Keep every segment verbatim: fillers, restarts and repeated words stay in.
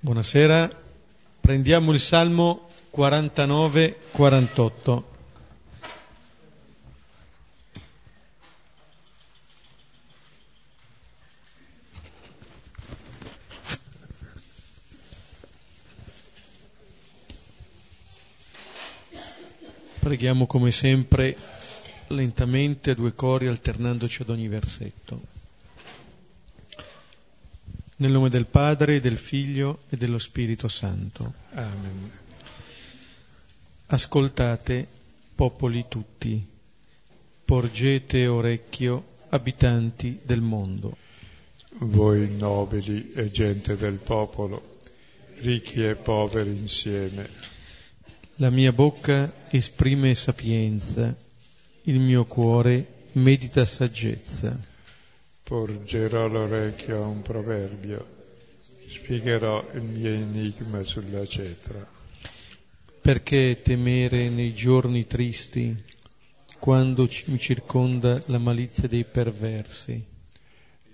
Buonasera, prendiamo il Salmo quarantanove quarantotto. Preghiamo come sempre lentamente a due cori, alternandoci ad ogni versetto. Nel nome del Padre, del Figlio e dello Spirito Santo. Amen. Ascoltate, popoli tutti, porgete orecchio, abitanti del mondo. Voi nobili e gente del popolo, ricchi e poveri insieme. La mia bocca esprime sapienza, il mio cuore medita saggezza. Porgerò l'orecchio a un proverbio, spiegherò il mio enigma sulla cetra. Perché temere nei giorni tristi, quando mi circonda la malizia dei perversi?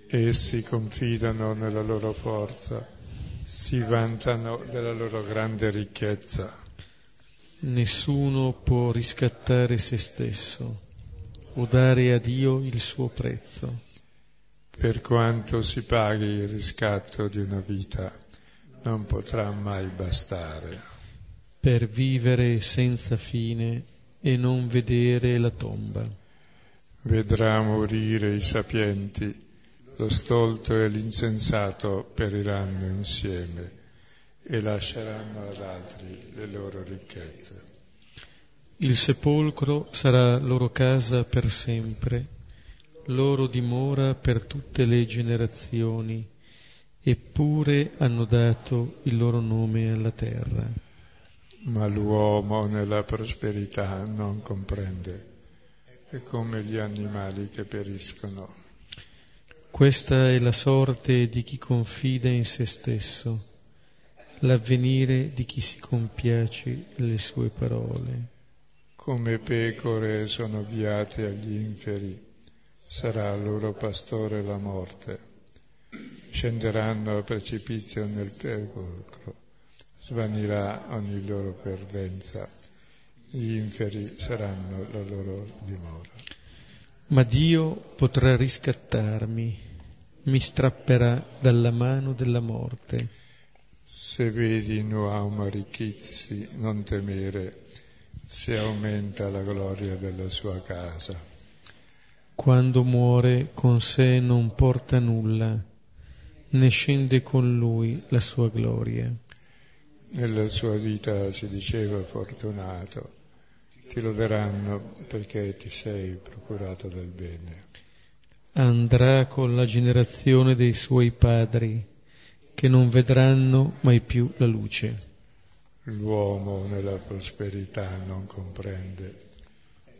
Essi confidano nella loro forza, si vantano della loro grande ricchezza. Nessuno può riscattare se stesso, o dare a Dio il suo prezzo. Per quanto si paghi il riscatto di una vita, non potrà mai bastare. Per vivere senza fine e non vedere la tomba. Vedrà morire i sapienti, lo stolto e l'insensato periranno insieme e lasceranno ad altri le loro ricchezze. Il sepolcro sarà loro casa per sempre, loro dimora per tutte le generazioni, eppure hanno dato il loro nome alla terra. Ma l'uomo nella prosperità non comprende, è come gli animali che periscono. Questa è la sorte di chi confida in se stesso, l'avvenire di chi si compiace delle sue parole. Come pecore sono avviate agli inferi, sarà loro pastore la morte. Scenderanno a precipizio nel pericolo, svanirà ogni loro pervenza, gli inferi saranno la loro dimora. Ma Dio potrà riscattarmi, mi strapperà dalla mano della morte. Se vedi un uomo arricchirsi, non temere, se aumenta la gloria della sua casa. Quando muore con sé non porta nulla, né scende con lui la sua gloria. Nella sua vita si diceva fortunato, ti loderanno perché ti sei procurato del bene. Andrà con la generazione dei suoi padri, che non vedranno mai più la luce. L'uomo nella prosperità non comprende,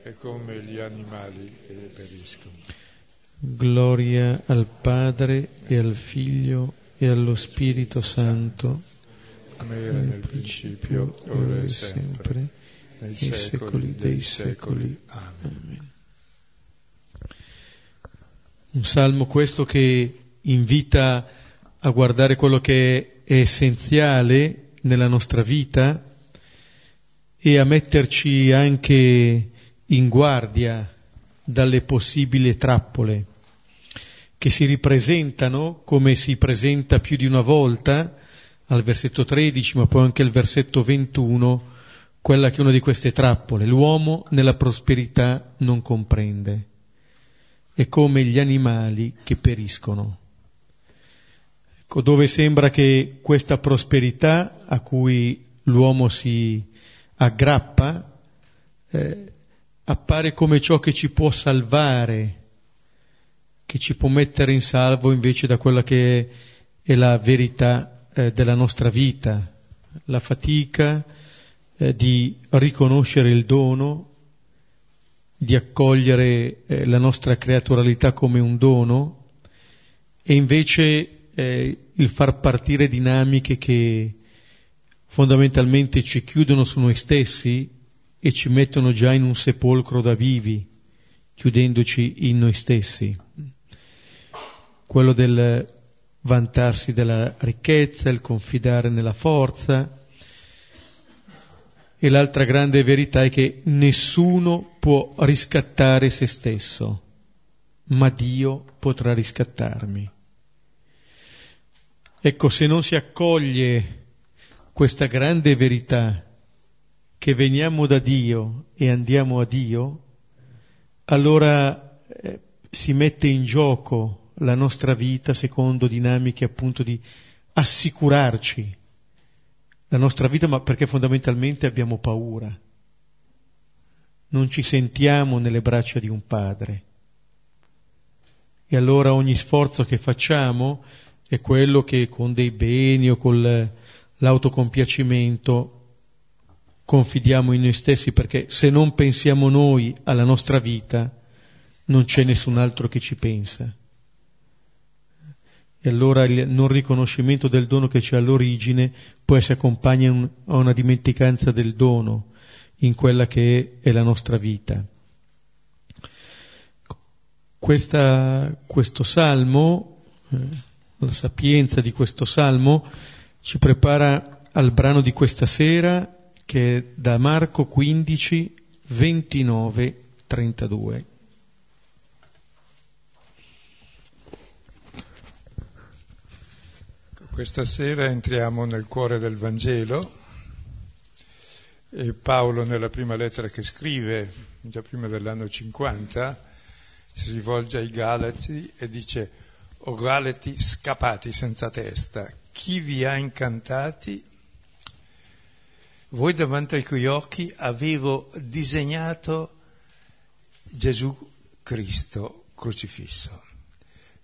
è come gli animali che periscono. Gloria al Padre e al Figlio e allo Spirito Santo, come era nel principio, ora e sempre, nei secoli dei secoli. Amen. Un salmo questo che invita a guardare quello che è essenziale nella nostra vita e a metterci anche in guardia dalle possibili trappole che si ripresentano, come si presenta più di una volta al versetto tredici, ma poi anche al versetto ventuno, quella che è una di queste trappole. L'uomo nella prosperità non comprende, è come gli animali che periscono. Ecco, dove sembra che questa prosperità a cui l'uomo si aggrappa eh, appare come ciò che ci può salvare, che ci può mettere in salvo invece da quella che è la verità eh, della nostra vita, la fatica eh, di riconoscere il dono, di accogliere eh, la nostra creaturalità come un dono, e invece eh, il far partire dinamiche che fondamentalmente ci chiudono su noi stessi e ci mettono già in un sepolcro da vivi, chiudendoci in noi stessi. Quello del vantarsi della ricchezza, il confidare nella forza. E l'altra grande verità è che nessuno può riscattare se stesso, ma Dio potrà riscattarmi. Ecco, se non si accoglie questa grande verità, che veniamo da Dio e andiamo a Dio, allora eh, si mette in gioco la nostra vita secondo dinamiche appunto di assicurarci la nostra vita, ma perché fondamentalmente abbiamo paura, non ci sentiamo nelle braccia di un padre, e allora ogni sforzo che facciamo è quello che con dei beni o con l'autocompiacimento confidiamo in noi stessi, perché se non pensiamo noi alla nostra vita non c'è nessun altro che ci pensa. E allora il non riconoscimento del dono che c'è all'origine poi si accompagna un, a una dimenticanza del dono in quella che è la nostra vita. Questa, questo salmo, eh, la sapienza di questo salmo ci prepara al brano di questa sera, che è da Marco quindici, ventinove, trentadue. Questa sera entriamo nel cuore del Vangelo, e Paolo nella prima lettera che scrive, già prima dell'anno cinquanta, si rivolge ai Galati e dice: «O Galati scappati senza testa, chi vi ha incantati? Voi davanti ai cui occhi avevo disegnato Gesù Cristo crocifisso».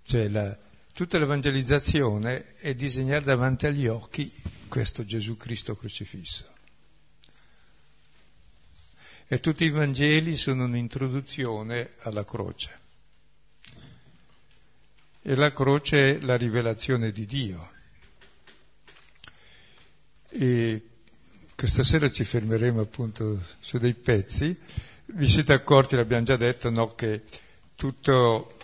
Cioè la, tutta l'evangelizzazione è disegnare davanti agli occhi questo Gesù Cristo crocifisso. E tutti i Vangeli sono un'introduzione alla croce. E la croce è la rivelazione di Dio. E questa sera ci fermeremo appunto su dei pezzi. Vi siete accorti, l'abbiamo già detto, no, che tutto,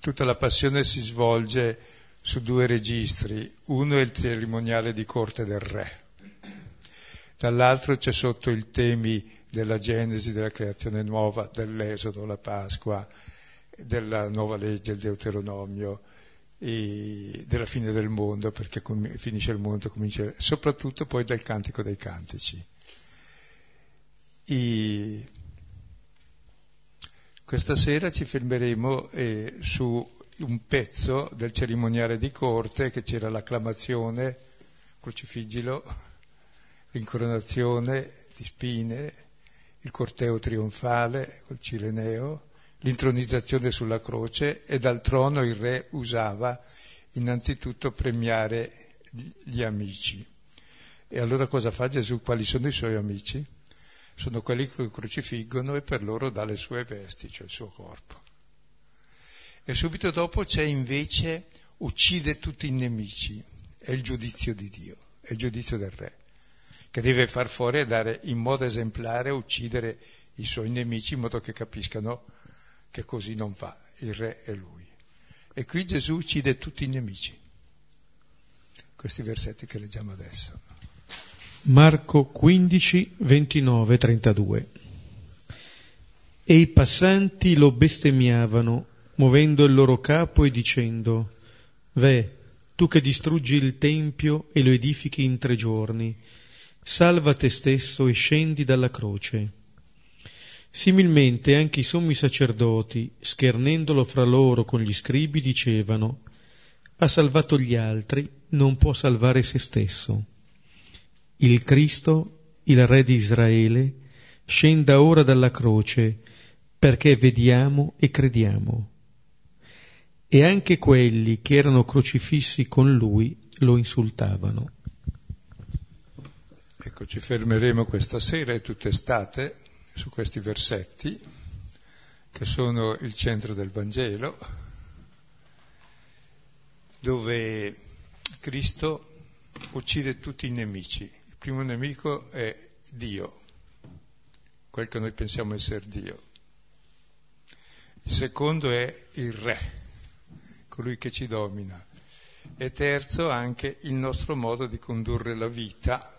tutta la passione si svolge su due registri. Uno è il cerimoniale di corte del re, dall'altro c'è sotto i temi della Genesi, della creazione nuova, dell'Esodo, la Pasqua, della nuova legge, il Deuteronomio, e della fine del mondo, perché com- finisce il mondo, comincia, soprattutto poi dal Cantico dei Cantici. E questa sera ci fermeremo eh, su un pezzo del cerimoniale di corte, che c'era l'acclamazione, crocifiggilo, l'incoronazione di spine, il corteo trionfale col cireneo, l'intronizzazione sulla croce, e dal trono il re usava innanzitutto premiare gli amici. E allora cosa fa Gesù? Quali sono i suoi amici? Sono quelli che lo crocifiggono, e per loro dà le sue vesti, cioè il suo corpo. E subito dopo c'è invece uccide tutti i nemici, è il giudizio di Dio, è il giudizio del re, che deve far fuori e dare in modo esemplare, uccidere i suoi nemici in modo che capiscano che così non fa, il re è lui. E qui Gesù uccide tutti i nemici. Questi versetti che leggiamo adesso. Marco quindici, ventinove, trentadue. E i passanti lo bestemmiavano, muovendo il loro capo e dicendo: «Veh, tu che distruggi il tempio e lo edifichi in tre giorni, salva te stesso e scendi dalla croce». Similmente anche i sommi sacerdoti, schernendolo fra loro con gli scribi, dicevano: «Ha salvato gli altri, non può salvare se stesso. Il Cristo, il Re di Israele, scenda ora dalla croce, perché vediamo e crediamo». E anche quelli che erano crocifissi con lui lo insultavano. Ecco, ci fermeremo questa sera e tutta estate su questi versetti, che sono il centro del Vangelo, dove Cristo uccide tutti i nemici. Il primo nemico è Dio, quel che noi pensiamo essere Dio. Il secondo è il re, colui che ci domina. e terzo anche il nostro modo di condurre la vita,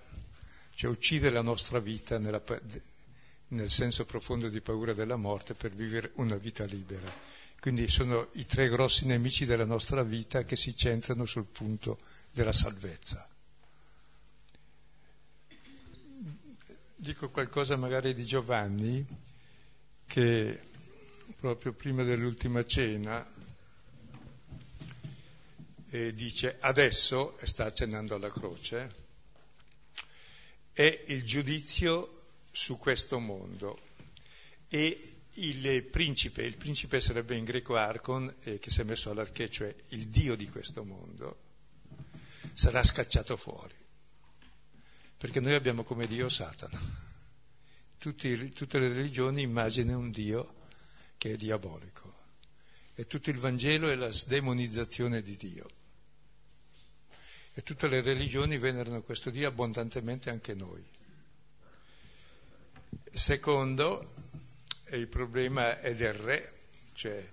cioè uccide la nostra vita nella, nel senso profondo di paura della morte per vivere una vita libera. Quindi sono i tre grossi nemici della nostra vita che si centrano sul punto della salvezza. Dico qualcosa magari di Giovanni, che proprio prima dell'ultima cena eh, dice adesso, e sta accennando alla croce, è il giudizio su questo mondo e il principe, il principe sarebbe in greco archon, eh, che si è messo all'archè, cioè il dio di questo mondo, sarà scacciato fuori, perché noi abbiamo come dio Satana. Tutti, tutte le religioni immaginano un dio che è diabolico, e tutto il Vangelo è la sdemonizzazione di Dio, e tutte le religioni venerano questo dio abbondantemente, anche noi. Secondo, e il problema è del re, cioè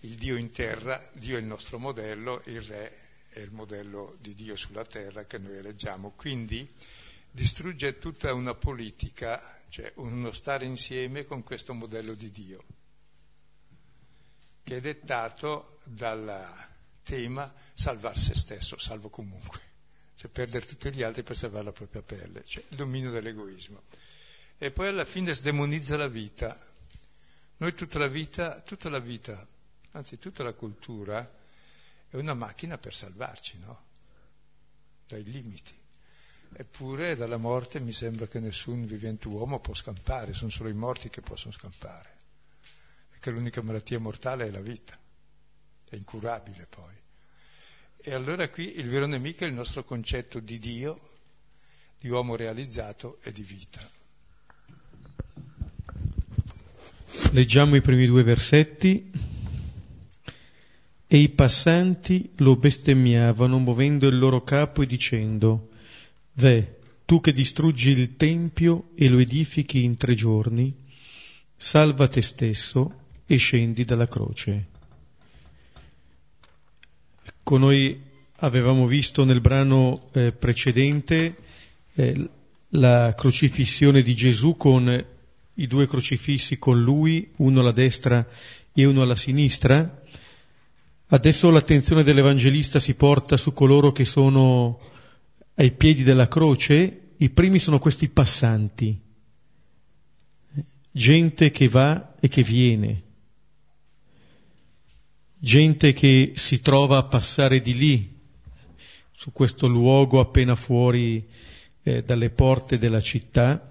il Dio in terra. Dio è il nostro modello, il re è il modello di Dio sulla terra che noi eleggiamo, quindi distrugge tutta una politica, cioè uno stare insieme con questo modello di Dio che è dettato dal tema salvar se stesso, salvo comunque, cioè perdere tutti gli altri per salvare la propria pelle, cioè il dominio dell'egoismo. E poi alla fine sdemonizza la vita. Noi tutta la vita, tutta la vita, anzi tutta la cultura, è una macchina per salvarci, no? Dai limiti. Eppure dalla morte mi sembra che nessun vivente uomo può scampare, sono solo i morti che possono scampare. E che l'unica malattia mortale è la vita, è incurabile poi. E allora qui il vero nemico è il nostro concetto di Dio, di uomo realizzato e di vita. Leggiamo i primi due versetti. E i passanti lo bestemmiavano muovendo il loro capo e dicendo: Ve, tu che distruggi il tempio e lo edifichi in tre giorni, salva te stesso e scendi dalla croce. Ecco, noi avevamo visto nel brano eh, precedente eh, la crocifissione di Gesù con i due crocifissi con lui, uno alla destra e uno alla sinistra. Adesso l'attenzione dell'Evangelista si porta su coloro che sono ai piedi della croce. I primi sono questi passanti, gente che va e che viene, gente che si trova a passare di lì, su questo luogo appena fuori eh, dalle porte della città,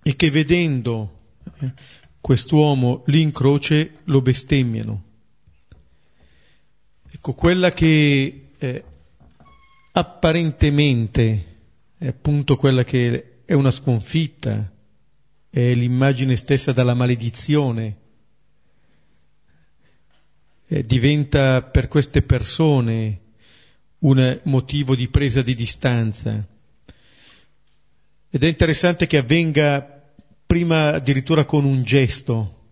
e che vedendo eh, quest'uomo lì in croce lo bestemmiano. Ecco, quella che eh, apparentemente è appunto quella che è una sconfitta, è l'immagine stessa della maledizione, eh, diventa per queste persone un motivo di presa di distanza. Ed è interessante che avvenga prima addirittura con un gesto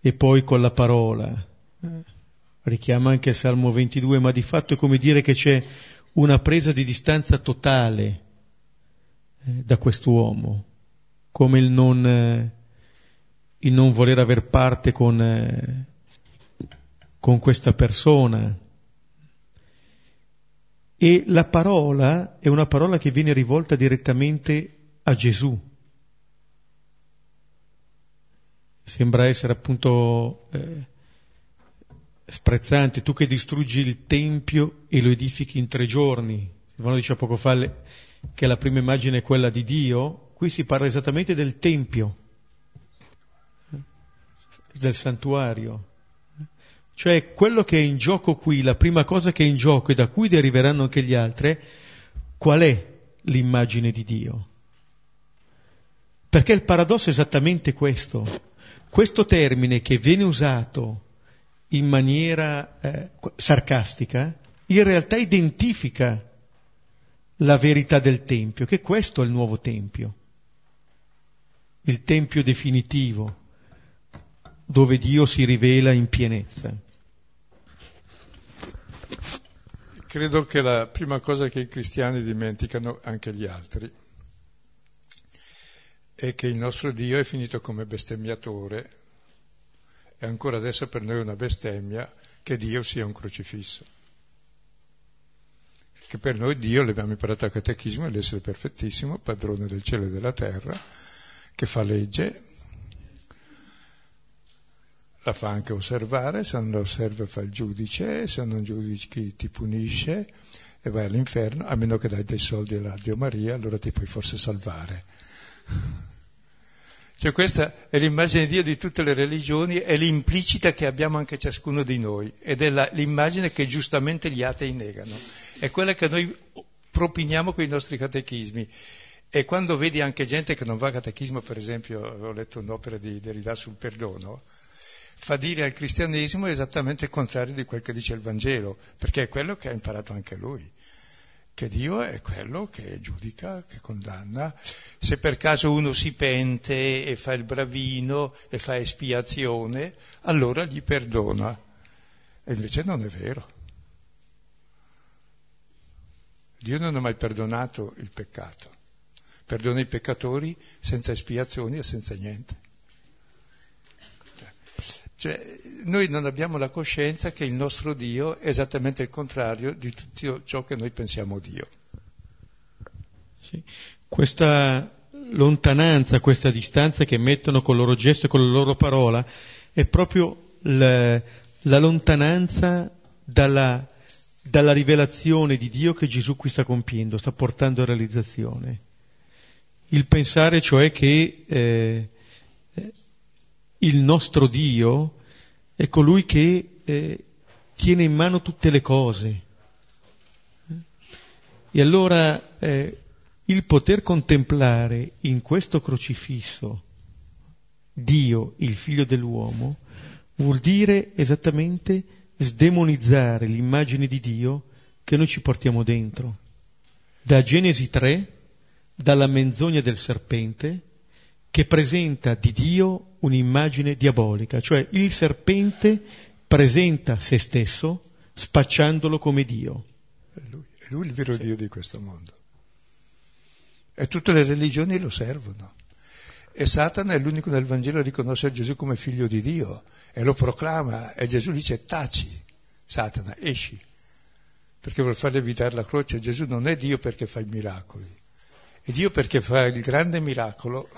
e poi con la parola. Richiama anche il Salmo ventidue, ma di fatto è come dire che c'è una presa di distanza totale eh, da quest'uomo, come il non, eh, il non voler aver parte con, eh, con questa persona. E la parola è una parola che viene rivolta direttamente a Gesù. Sembra essere appunto eh, sprezzante. Tu che distruggi il tempio e lo edifichi in tre giorni. Silvano diceva poco fa le, che la prima immagine è quella di Dio. Qui si parla esattamente del tempio, del santuario. Cioè quello che è in gioco qui, la prima cosa che è in gioco e da cui deriveranno anche gli altri, qual è l'immagine di Dio? Perché il paradosso è esattamente questo. Questo termine che viene usato in maniera eh, sarcastica, in realtà identifica la verità del Tempio, che questo è il nuovo Tempio, il Tempio definitivo, dove Dio si rivela in pienezza. credo che la prima cosa che i cristiani dimenticano, anche gli altri, è che il nostro Dio è finito come bestemmiatore, e ancora adesso per noi è una bestemmia che Dio sia un crocifisso. Che per noi Dio, l'abbiamo imparato al catechismo, è l'essere perfettissimo, padrone del cielo e della terra, che fa legge, la fa anche osservare, se non la osserva fa il giudice, se non giudichi ti punisce e vai all'inferno, a meno che dai dei soldi alla Dio Maria, allora ti puoi forse salvare. Cioè questa è l'immagine di Dio di tutte le religioni, è l'implicita che abbiamo anche ciascuno di noi, ed è la, l'immagine che giustamente gli atei negano, è quella che noi propiniamo con i nostri catechismi. E quando vedi anche gente che non va a catechismo, per esempio ho letto un'opera di Derrida sul perdono, fa dire al cristianesimo esattamente il contrario di quel che dice il Vangelo, perché è quello che ha imparato anche lui, che Dio è quello che giudica, che condanna. Se per caso uno si pente e fa il bravino e fa espiazione, allora gli perdona. E invece non è vero. Dio non ha mai perdonato il peccato. Perdona i peccatori senza espiazioni e senza niente. Cioè, noi non abbiamo la coscienza che il nostro Dio è esattamente il contrario di tutto ciò che noi pensiamo Dio. Sì. Questa lontananza, questa distanza che mettono col loro gesto e con la loro parola è proprio la, la lontananza dalla, dalla rivelazione di Dio che Gesù qui sta compiendo, sta portando a realizzazione. Il pensare cioè che... Eh, il nostro Dio è colui che eh, tiene in mano tutte le cose. E allora eh, il poter contemplare in questo crocifisso Dio, il figlio dell'uomo, vuol dire esattamente sdemonizzare l'immagine di Dio che noi ci portiamo dentro. Da Genesi tre, dalla menzogna del serpente, che presenta di Dio un'immagine diabolica, cioè il serpente presenta se stesso spacciandolo come Dio. È lui, è lui il vero sì. Dio di questo mondo. E tutte le religioni lo servono. E Satana è l'unico nel Vangelo a riconoscere Gesù come figlio di Dio e lo proclama, e Gesù dice: taci, Satana, esci, perché vuol far evitare la croce. Gesù non è Dio perché fa i miracoli, è Dio perché fa il grande miracolo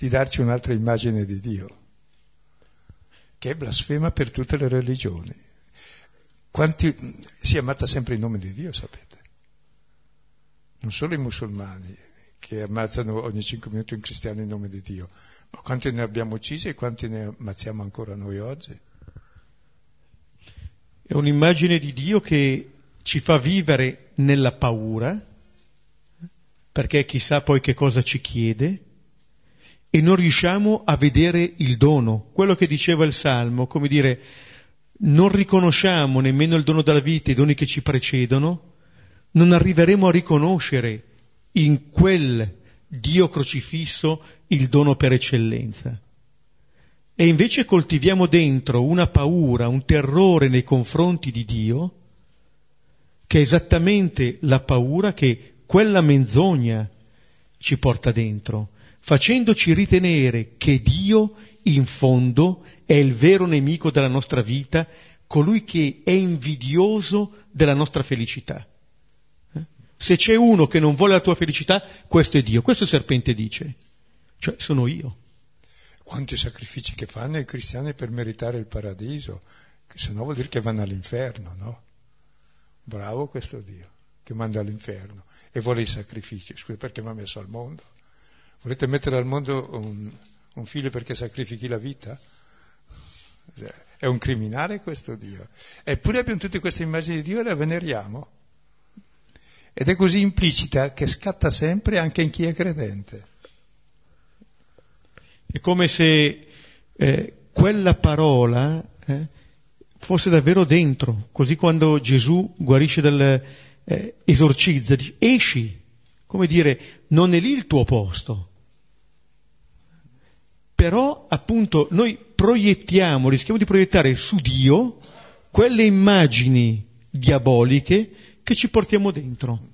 di darci un'altra immagine di Dio, che è blasfema per tutte le religioni. Quanti, si ammazza sempre il nome di Dio, sapete? Non solo i musulmani, che ammazzano ogni cinque minuti un cristiano in nome di Dio, ma quanti ne abbiamo uccisi e quanti ne ammazziamo ancora noi oggi? È un'immagine di Dio che ci fa vivere nella paura, perché chissà poi che cosa ci chiede, e non riusciamo a vedere il dono, quello che diceva il Salmo, come dire, non riconosciamo nemmeno il dono della vita, i doni che ci precedono, non arriveremo a riconoscere in quel Dio crocifisso il dono per eccellenza. E invece coltiviamo dentro una paura, un terrore nei confronti di Dio, che è esattamente la paura che quella menzogna ci porta dentro, facendoci ritenere che Dio, in fondo, è il vero nemico della nostra vita, colui che è invidioso della nostra felicità. Eh? Se c'è uno che non vuole la tua felicità, questo è Dio. Questo il serpente dice, cioè sono io. Quanti sacrifici che fanno i cristiani per meritare il paradiso, che se no vuol dire che vanno all'inferno, no? Bravo questo Dio, che manda all'inferno e vuole i sacrifici. Scusa, perché mi ha messo al mondo? Volete mettere al mondo un, un figlio perché sacrifichi la vita? È un criminale questo Dio. Eppure abbiamo tutte queste immagini di Dio e le veneriamo. Ed è così implicita che scatta sempre anche in chi è credente. È come se eh, quella parola eh, fosse davvero dentro. Così quando Gesù guarisce dal eh, esorcizza, dice, esci. Come dire, non è lì il tuo posto. Però, appunto, noi proiettiamo, rischiamo di proiettare su Dio quelle immagini diaboliche che ci portiamo dentro.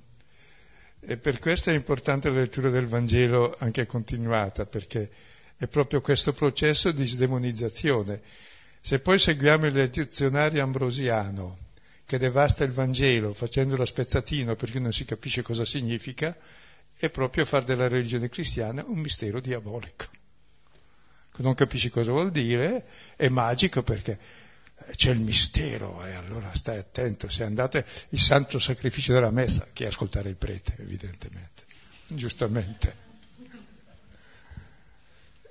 E per questo è importante la lettura del Vangelo anche continuata, perché è proprio questo processo di sdemonizzazione. Se poi seguiamo il dizionario ambrosiano, che devasta il Vangelo facendolo a spezzatino perché non si capisce cosa significa, è proprio far della religione cristiana un mistero diabolico. Non capisci cosa vuol dire, è magico perché c'è il mistero, e eh, allora stai attento, se andate il santo sacrificio della messa, che è ascoltare il prete, evidentemente, giustamente.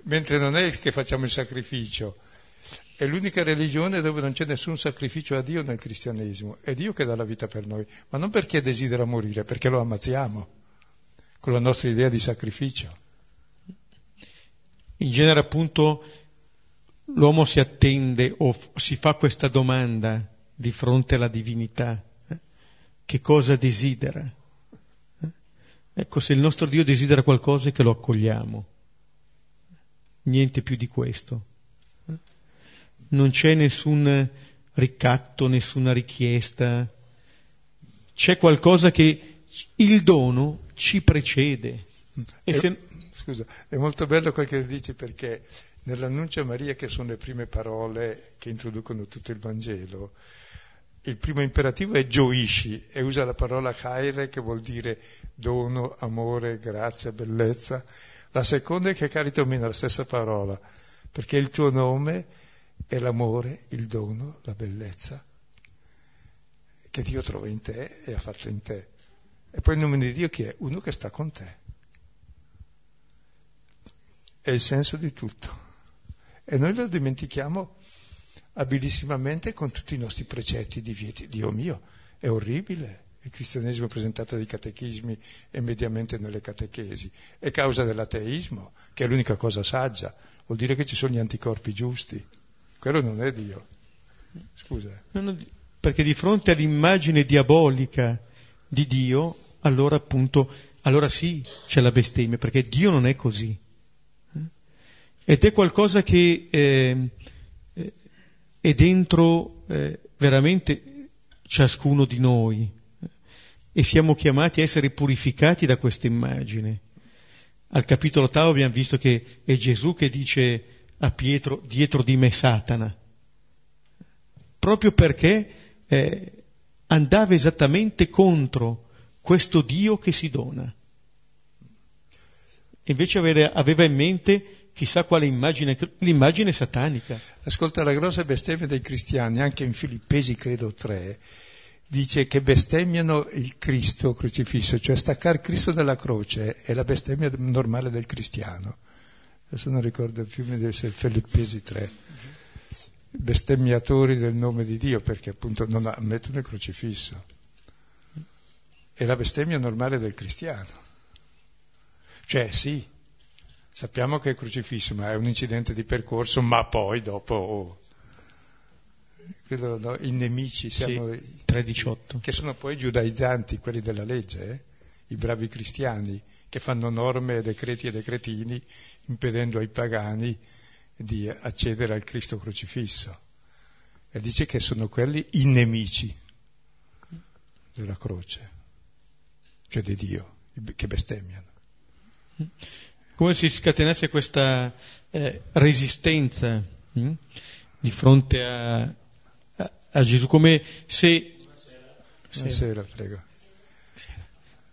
Mentre non è che facciamo il sacrificio, è l'unica religione dove non c'è nessun sacrificio a Dio nel cristianesimo, è Dio che dà la vita per noi, ma non perché desidera morire, perché lo ammazziamo, con la nostra idea di sacrificio. In genere appunto l'uomo si attende o f- si fa questa domanda di fronte alla divinità, eh? Che cosa desidera? Eh? Ecco, se il nostro Dio desidera qualcosa è che lo accogliamo, niente più di questo. Eh? Non c'è nessun ricatto, nessuna richiesta, c'è qualcosa che il dono ci precede. E se... Scusa, è molto bello quel che dici, perché nell'annuncio a Maria, che sono le prime parole che introducono tutto il Vangelo, il primo imperativo è gioisci, e usa la parola caire, che vuol dire dono, amore, grazia, bellezza. La seconda è che caritomina, la stessa parola, perché il tuo nome è l'amore, il dono, la bellezza che Dio trova in te e ha fatto in te. E poi il nome di Dio chi è? Uno che sta con te. È il senso di tutto, e noi lo dimentichiamo abilissimamente con tutti i nostri precetti, divieti. Dio mio, è orribile il cristianesimo presentato dai catechismi e mediamente nelle catechesi, è causa dell'ateismo, che è l'unica cosa saggia, vuol dire che ci sono gli anticorpi giusti, quello non è Dio. Scusa, non, perché di fronte all'immagine diabolica di Dio, allora appunto, allora sì, c'è la bestemmia, perché Dio non è così. Ed è qualcosa che eh, è dentro eh, veramente ciascuno di noi, e siamo chiamati a essere purificati da questa immagine. Al capitolo ottavo abbiamo visto che è Gesù che dice a Pietro: dietro di me Satana, proprio perché eh, andava esattamente contro questo Dio che si dona, e invece avere, aveva in mente chissà quale immagine, l'immagine satanica. Ascolta, la grossa bestemmia dei cristiani, anche in Filippesi credo tre, dice che bestemmiano il Cristo crocifisso, cioè staccare Cristo dalla croce è la bestemmia normale del cristiano. Adesso non ricordo più, mi deve essere Filippesi tre. Bestemmiatori del nome di Dio, perché appunto non ammettono il crocifisso. È la bestemmia normale del cristiano. Cioè sì, sappiamo che è crocifisso, ma è un incidente di percorso, ma poi dopo, oh, credo, no, i nemici siamo, sì, tre diciotto. Che sono poi giudaizzanti, quelli della legge, eh? I bravi cristiani, che fanno norme, decreti e decretini, impedendo ai pagani di accedere al Cristo crocifisso. E dice che sono quelli i nemici della croce, cioè di Dio, che bestemmiano. Come si scatenasse questa eh, resistenza mh? di fronte a, a, a Gesù, come se, buonasera, prego.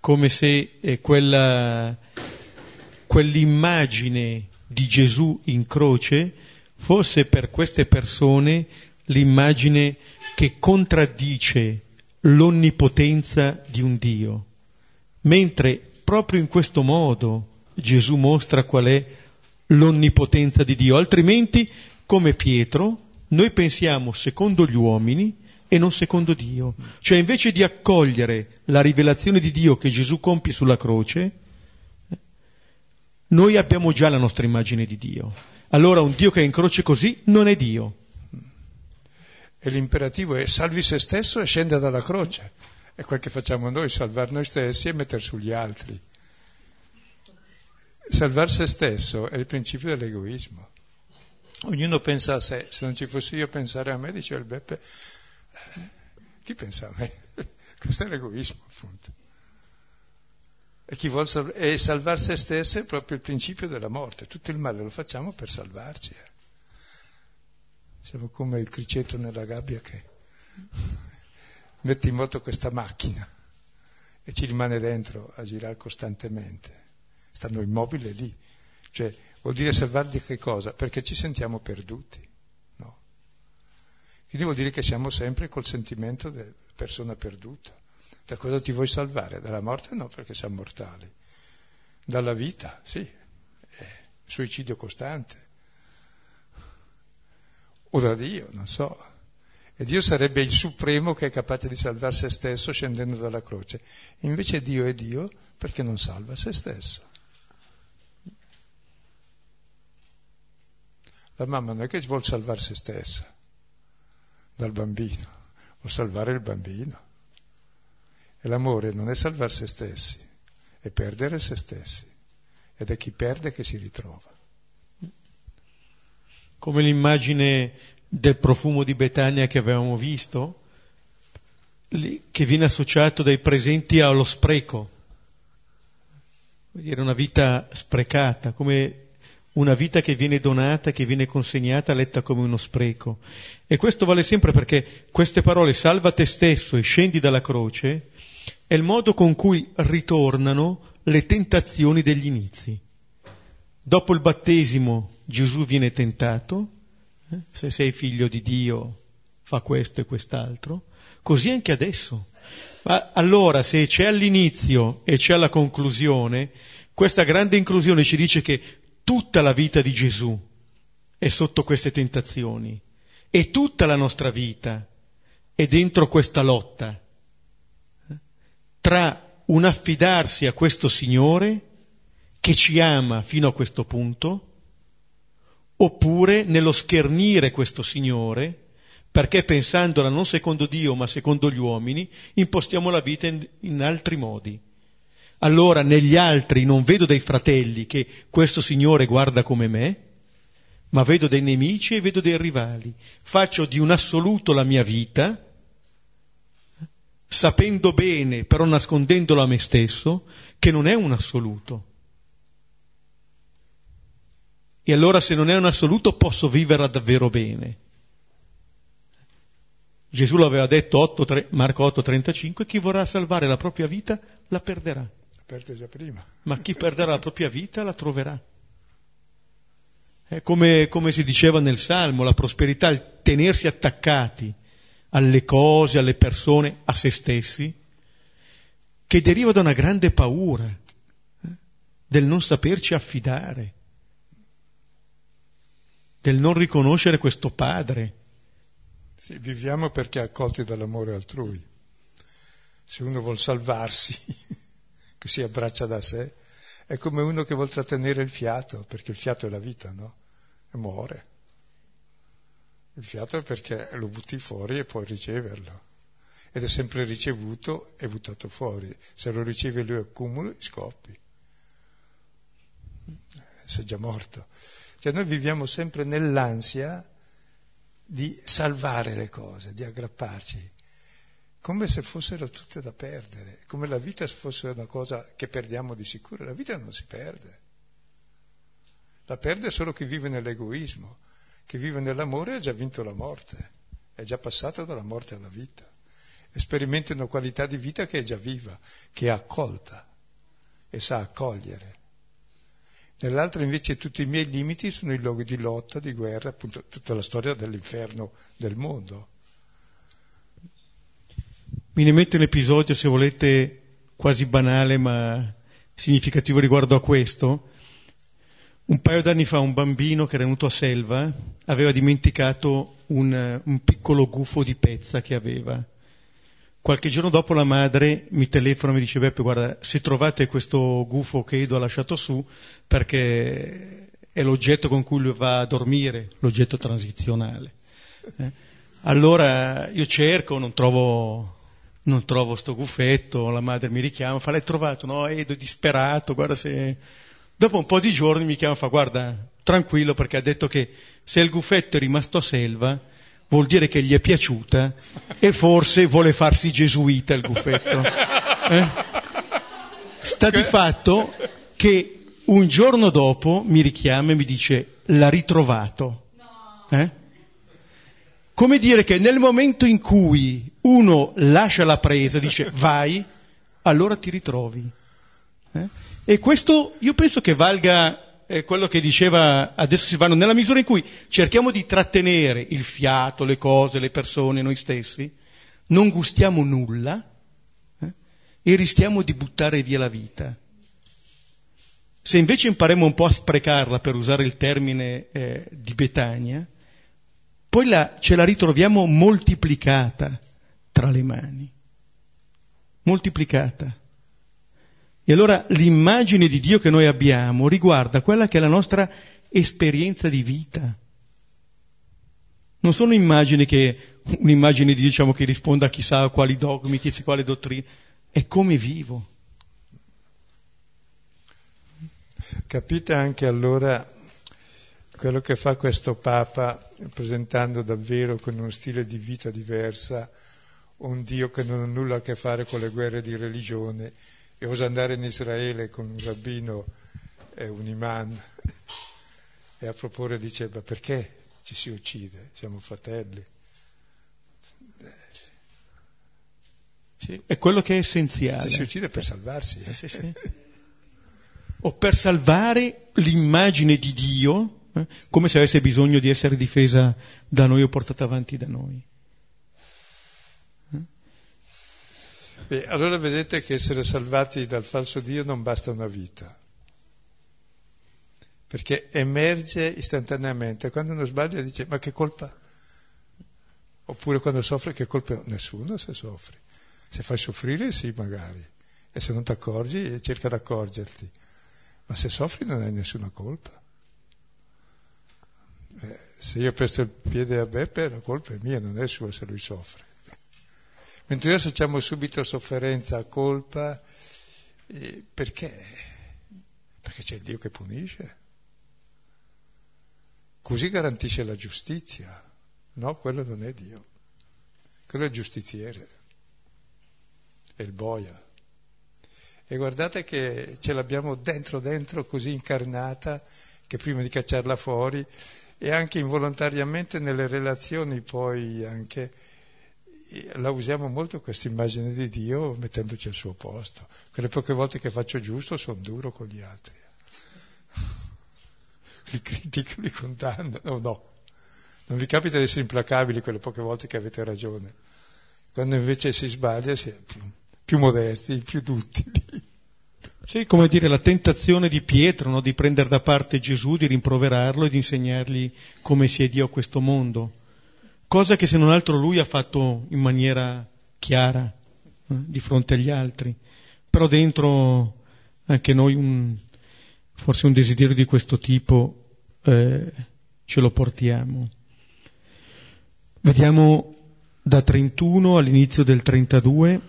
Come se eh, quella, quell'immagine di Gesù in croce fosse per queste persone l'immagine che contraddice l'onnipotenza di un Dio, mentre proprio in questo modo Gesù mostra qual è l'onnipotenza di Dio. Altrimenti, come Pietro, noi pensiamo secondo gli uomini e non secondo Dio. Cioè, invece di accogliere la rivelazione di Dio che Gesù compie sulla croce, noi abbiamo già la nostra immagine di Dio. Allora un Dio che è in croce così non è Dio. E l'imperativo è salvi se stesso e scenda dalla croce. È quel che facciamo noi, salvare noi stessi e mettere sugli altri. Salvare se stesso è il principio dell'egoismo. Ognuno pensa a sé. Se non ci fosse io pensare a me, diceva il Beppe, Chi pensa a me? Questo è l'egoismo, appunto. E chi vuol sal- e salvar se stesso è proprio il principio della morte. Tutto il male lo facciamo per salvarci. Eh. Siamo come il criceto nella gabbia che mette in moto questa macchina e ci rimane dentro a girare costantemente. Stanno immobile lì. Cioè, vuol dire salvarti che cosa? Perché ci sentiamo perduti. No? Quindi vuol dire che siamo sempre col sentimento di persona perduta. Da cosa ti vuoi salvare? Dalla morte? No, perché siamo mortali. Dalla vita? Sì. Eh, suicidio costante. O da Dio, non so. E Dio sarebbe il supremo che è capace di salvare se stesso scendendo dalla croce. Invece Dio è Dio perché non salva se stesso. La mamma non è che vuol salvare se stessa dal bambino, vuol salvare il bambino. E l'amore non è salvare se stessi, è perdere se stessi. Ed è chi perde che si ritrova. Come l'immagine del profumo di Betania che avevamo visto, che viene associato dai presenti allo spreco, vuol dire una vita sprecata, come una vita che viene donata, che viene consegnata, letta come uno spreco. E questo vale sempre, perché queste parole, salva te stesso e scendi dalla croce, è il modo con cui ritornano le tentazioni degli inizi. Dopo il battesimo Gesù viene tentato, eh? Se sei figlio di Dio fa questo e quest'altro, così anche adesso. Ma allora, se c'è all'inizio e c'è alla conclusione, questa grande inclusione ci dice che tutta la vita di Gesù è sotto queste tentazioni, e tutta la nostra vita è dentro questa lotta, eh? tra un affidarsi a questo Signore che ci ama fino a questo punto, oppure nello schernire questo Signore, perché pensandola non secondo Dio ma secondo gli uomini, impostiamo la vita in, in altri modi. Allora negli altri non vedo dei fratelli che questo Signore guarda come me, ma vedo dei nemici e vedo dei rivali. Faccio di un assoluto la mia vita, sapendo bene, però nascondendolo a me stesso, che non è un assoluto. E allora, se non è un assoluto, posso vivere davvero bene. Gesù l'aveva detto, otto, tre, Marco otto trentacinque, chi vorrà salvare la propria vita la perderà. La perde già prima. Ma chi perderà la propria vita la troverà. È come, come si diceva nel Salmo, la prosperità, il tenersi attaccati alle cose, alle persone, a se stessi, che deriva da una grande paura, eh, del non saperci affidare, del non riconoscere questo padre. Sì, viviamo perché accolti dall'amore altrui. Se uno vuol salvarsi, che si abbraccia da sé, è come uno che vuol trattenere il fiato, perché il fiato è la vita, no? E muore. Il fiato è perché lo butti fuori e puoi riceverlo. Ed è sempre ricevuto e buttato fuori. Se lo ricevi lui accumuli, scoppi. Sei già morto. Cioè noi viviamo sempre nell'ansia di salvare le cose, di aggrapparci, come se fossero tutte da perdere, come la vita fosse una cosa che perdiamo di sicuro. La vita non si perde, la perde solo chi vive nell'egoismo, chi vive nell'amore ha già vinto la morte, è già passato dalla morte alla vita, sperimenta una qualità di vita che è già viva, che è accolta e sa accogliere. Nell'altro invece tutti i miei limiti sono i luoghi di lotta, di guerra, appunto tutta la storia dell'inferno del mondo. Mi ne metto un episodio, se volete, quasi banale ma significativo riguardo a questo. Un paio d'anni fa un bambino che era venuto a Selva aveva dimenticato un, un piccolo gufo di pezza che aveva. Qualche giorno dopo la madre mi telefona e mi dice: Beppe, guarda, se trovate questo gufo che Edo ha lasciato su, perché è l'oggetto con cui lui va a dormire, l'oggetto transizionale. Eh? Allora io cerco, non trovo, non trovo sto gufetto, la madre mi richiama, fa: l'hai trovato? No, Edo è disperato, guarda se... Dopo un po' di giorni mi chiama e fa: guarda, tranquillo, perché ha detto che se il gufetto è rimasto a Selva vuol dire che gli è piaciuta e forse vuole farsi gesuita il Guffetto. Eh? Sta di fatto che un giorno dopo mi richiama e mi dice: l'ha ritrovato. Eh? Come dire che nel momento in cui uno lascia la presa, dice vai, allora ti ritrovi. Eh? E questo io penso che valga... Eh, quello che diceva adesso Silvano, nella misura in cui cerchiamo di trattenere il fiato, le cose, le persone, noi stessi, non gustiamo nulla eh, e rischiamo di buttare via la vita. Se invece impariamo un po' a sprecarla, per usare il termine eh, di Betania, poi la, ce la ritroviamo moltiplicata tra le mani, moltiplicata. E allora l'immagine di Dio che noi abbiamo riguarda quella che è la nostra esperienza di vita. Non sono immagini che, un'immagine di Dio, diciamo, che risponda a chissà a quali dogmi, chissà quale dottrina, è come vivo. Capite anche allora quello che fa questo Papa, presentando davvero con uno stile di vita diversa un Dio che non ha nulla a che fare con le guerre di religione. E osa andare in Israele con un rabbino e un imam e a proporre dice: ma perché ci si uccide? Siamo fratelli. Sì, è quello che è essenziale. Ci si uccide per salvarsi. Eh? Sì, sì, sì. O per salvare l'immagine di Dio, eh? Come se avesse bisogno di essere difesa da noi o portata avanti da noi. Beh, allora vedete che essere salvati dal falso Dio non basta una vita, perché emerge istantaneamente. Quando uno sbaglia dice: ma che colpa? Oppure quando soffre: che colpa? Nessuno se soffri. Se fai soffrire sì, magari, e se non ti accorgi cerca di accorgerti, ma se soffri non hai nessuna colpa. Eh, se io presto il piede a Beppe la colpa è mia, non è sua se lui soffre. Mentre noi associamo subito sofferenza a colpa, eh, perché? Perché c'è Dio che punisce. Così garantisce la giustizia. No, quello non è Dio. Quello è il giustiziere, è il boia. E guardate che ce l'abbiamo dentro dentro così incarnata che prima di cacciarla fuori, e anche involontariamente nelle relazioni poi anche... la usiamo molto questa immagine di Dio mettendoci al suo posto. Quelle poche volte che faccio giusto sono duro con gli altri, li critico, li condanno. No, no, non vi capita di essere implacabili quelle poche volte che avete ragione. Quando invece si sbaglia si è più, più modesti, più duttili. Sì, come dire la tentazione di Pietro, no? Di prendere da parte Gesù, di rimproverarlo e di insegnargli come si è Dio a questo mondo. Cosa che se non altro lui ha fatto in maniera chiara, eh, di fronte agli altri. Però dentro anche noi un, forse un desiderio di questo tipo eh, ce lo portiamo. Vediamo da trentuno all'inizio del trentadue.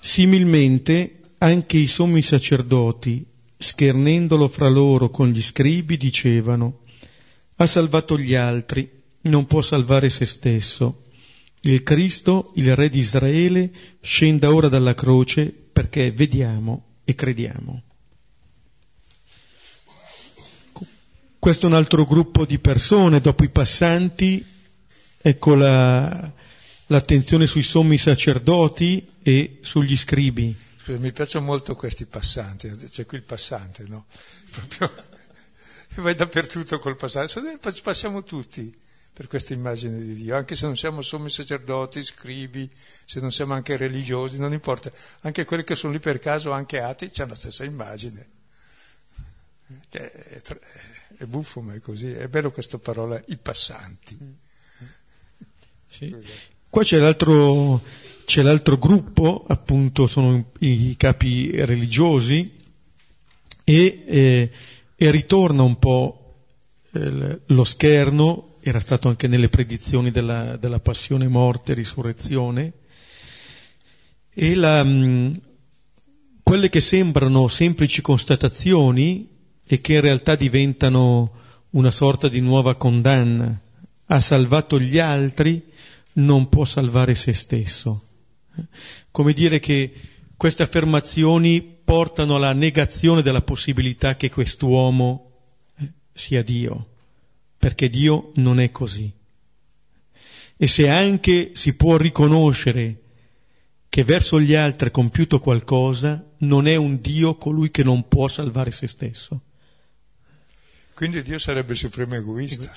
Similmente anche i sommi sacerdoti, schernendolo fra loro con gli scribi, dicevano: ha salvato gli altri, non può salvare se stesso. Il Cristo, il Re di Israele, scenda ora dalla croce, perché vediamo e crediamo. Questo è un altro gruppo di persone. Dopo i passanti, ecco la, l'attenzione sui sommi sacerdoti e sugli scribi. Scusa, mi piacciono molto questi passanti. C'è qui il passante, no? Proprio vai dappertutto col passante. Noi passiamo tutti per questa immagine di Dio, anche se non siamo sommi sacerdoti, scribi, se non siamo anche religiosi, non importa, anche quelli che sono lì per caso, anche atei, hanno la stessa immagine. È, è, è buffo, ma è così. È bello questa parola, i passanti. Sì. Qua c'è l'altro, c'è l'altro gruppo, appunto, sono i capi religiosi, e, eh, e ritorna un po' eh, lo scherno. Era stato anche nelle predizioni della, della passione, morte, risurrezione, e la, mh, quelle che sembrano semplici constatazioni e che in realtà diventano una sorta di nuova condanna ha salvato gli altri non può salvare se stesso. Come dire che queste affermazioni portano alla negazione della possibilità che quest'uomo sia Dio, perché Dio non è così. E se anche si può riconoscere che verso gli altri ha compiuto qualcosa, non è un Dio colui che non può salvare se stesso. Quindi Dio sarebbe il supremo egoista,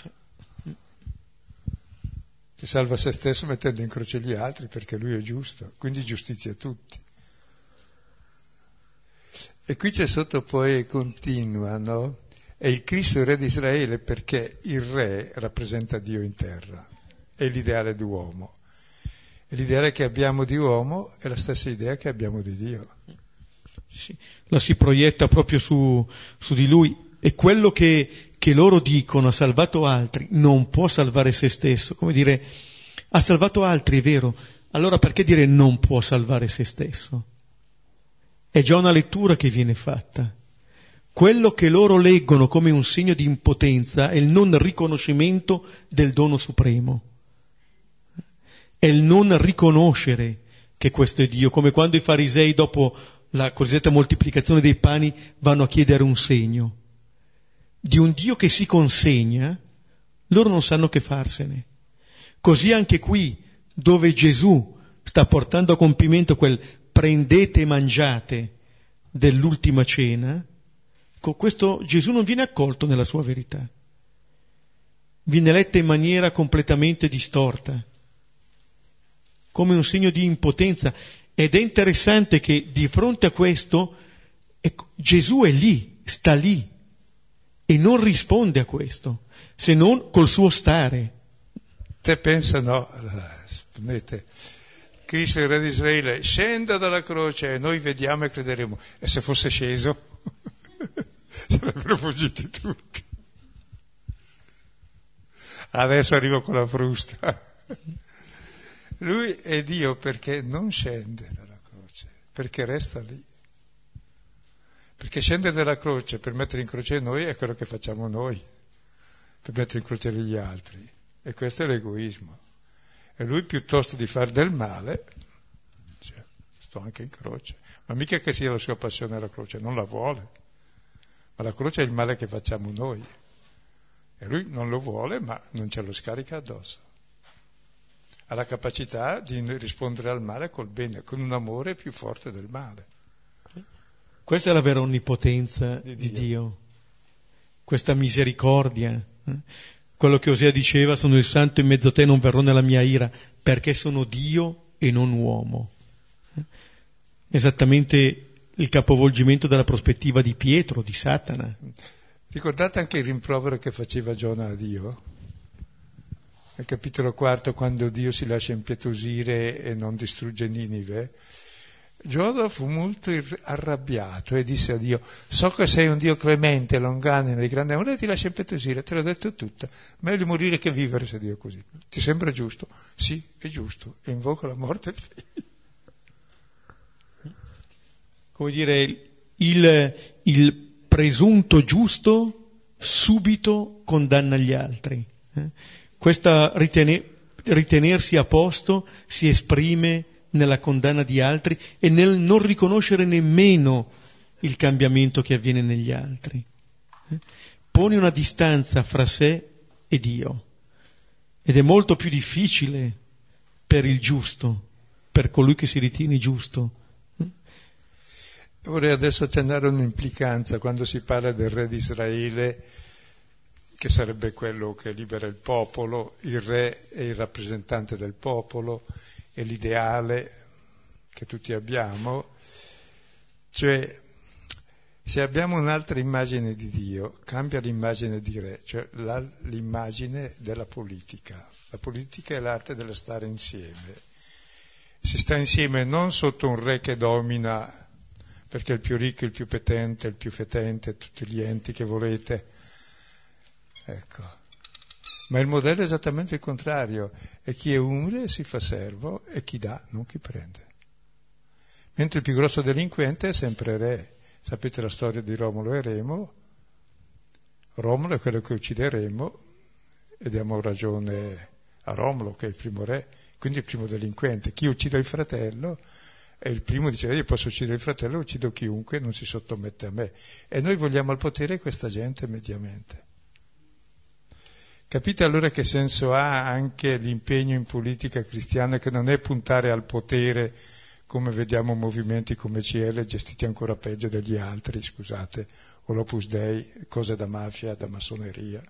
che salva se stesso mettendo in croce gli altri perché lui è giusto, quindi giustizia a tutti. E qui c'è sotto poi, continua, no? È il Cristo il re di Israele, perché il re rappresenta Dio in terra, è l'ideale d'uomo. E l'ideale che abbiamo di uomo è la stessa idea che abbiamo di Dio. Sì, la si proietta proprio su, su di lui. E quello che, che loro dicono ha salvato altri non può salvare se stesso. Come dire, ha salvato altri, è vero, allora perché dire non può salvare se stesso? È già una lettura che viene fatta. Quello che loro leggono come un segno di impotenza è il non riconoscimento del dono supremo, è il non riconoscere che questo è Dio, come quando i farisei dopo la cosiddetta moltiplicazione dei pani vanno a chiedere un segno di un Dio che si consegna. Loro non sanno che farsene. Così anche qui, dove Gesù sta portando a compimento quel prendete e mangiate dell'ultima cena, con questo Gesù non viene accolto nella sua verità, viene letta in maniera completamente distorta, come un segno di impotenza. Ed è interessante che di fronte a questo, ecco, Gesù è lì, sta lì, e non risponde a questo, se non col suo stare. Te pensano, spendete, Cristo il re di Israele scenda dalla croce e noi vediamo e crederemo. E se fosse sceso sarebbero fuggiti tutti. Adesso arrivo con la frusta. Lui è Dio perché non scende dalla croce, perché resta lì. Perché scendere dalla croce per mettere in croce noi è quello che facciamo noi, per mettere in croce gli altri. E questo è l'egoismo. E lui, piuttosto di far del male, cioè, sto anche in croce. Ma mica che sia la sua passione alla croce, non la vuole. Ma la croce è il male che facciamo noi. E lui non lo vuole, ma non ce lo scarica addosso. Ha la capacità di rispondere al male col bene, con un amore più forte del male. Questa è la vera onnipotenza di Dio. di Dio, questa misericordia. Quello che Osea diceva, sono il santo in mezzo a te, non verrò nella mia ira, perché sono Dio e non uomo. Esattamente il capovolgimento della prospettiva di Pietro, di Satana. Ricordate anche il rimprovero che faceva Giona a Dio? Nel capitolo quarto, quando Dio si lascia impietosire e non distrugge Ninive, Giona fu molto arrabbiato e disse a Dio: so che sei un Dio clemente, longanimo, di grande amore, ti lascio impietosire, te l'ho detto tutta, meglio morire che vivere se Dio è così. Ti sembra giusto? Sì, è giusto, e invoco la morte. Come dire, il, il presunto giusto subito condanna gli altri. Eh? Questa ritene, ritenersi a posto si esprime nella condanna di altri e nel non riconoscere nemmeno il cambiamento che avviene negli altri. Pone una distanza fra sé e Dio, ed è molto più difficile per il giusto, per colui che si ritiene giusto. Vorrei adesso accennare un'implicanza quando si parla del re di Israele, che sarebbe quello che libera il popolo. Il re è il rappresentante del popolo, è l'ideale che tutti abbiamo. Cioè, se abbiamo un'altra immagine di Dio, cambia l'immagine di re, cioè la, l'immagine della politica. La politica è l'arte dello stare insieme. Si sta insieme non sotto un re che domina, perché è il più ricco, il più potente, il più fetente, tutti gli enti che volete, ecco. Ma il modello è esattamente il contrario, e chi è umile si fa servo e chi dà non chi prende. Mentre il più grosso delinquente è sempre re. Sapete la storia di Romolo e Remo? Romolo è quello che uccide Remo e diamo ragione a Romolo, che è il primo re, quindi è il primo delinquente. Chi uccide il fratello è il primo, dice: io posso uccidere il fratello, uccido chiunque, non si sottomette a me. E noi vogliamo al potere questa gente mediamente. Capite allora che senso ha anche l'impegno in politica cristiana, che non è puntare al potere, come vediamo movimenti come C L gestiti ancora peggio degli altri, scusate, o l'Opus Dei, cose da mafia, da massoneria,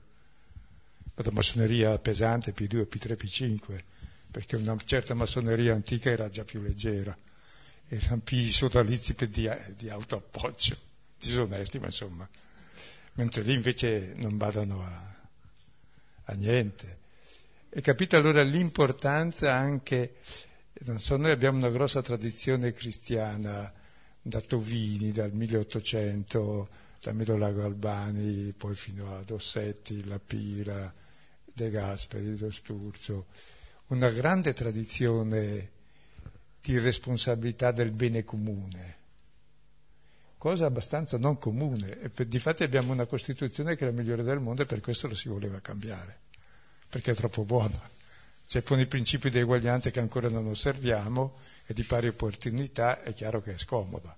ma da massoneria pesante, P due, P tre, P cinque, perché una certa massoneria antica era già più leggera, erano più sodalizi di, di autoappoggio, disonesti, ma insomma, mentre lì invece non badano a, a niente. E capite allora l'importanza anche, non so, noi abbiamo una grossa tradizione cristiana, da Tovini, dal milleottocento, da Medolago Albani, poi fino a Dossetti, La Pira, De Gasperi, Sturzo, una grande tradizione di responsabilità del bene comune, cosa abbastanza non comune, e per, difatti abbiamo una Costituzione che è la migliore del mondo e per questo lo si voleva cambiare, perché è troppo buona, cioè pone i principi di eguaglianza che ancora non osserviamo e di pari opportunità, è chiaro che è scomoda.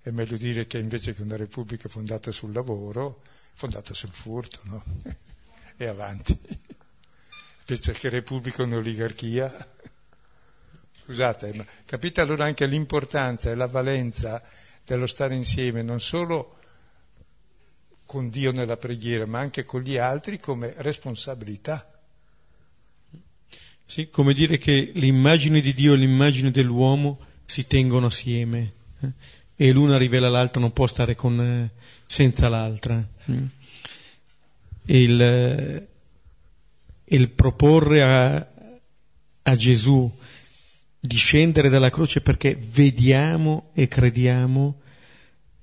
È meglio dire che invece che una repubblica fondata sul lavoro, fondata sul furto, no? E avanti. Invece che repubblica è un'oligarchia. Scusate, ma capite allora anche l'importanza e la valenza dello stare insieme, non solo con Dio nella preghiera, ma anche con gli altri come responsabilità. Sì, come dire che l'immagine di Dio e l'immagine dell'uomo si tengono assieme, eh? E l'una rivela l'altra, non può stare con, eh, senza l'altra. Mm. Il, eh, il proporre a, a Gesù di scendere dalla croce perché vediamo e crediamo,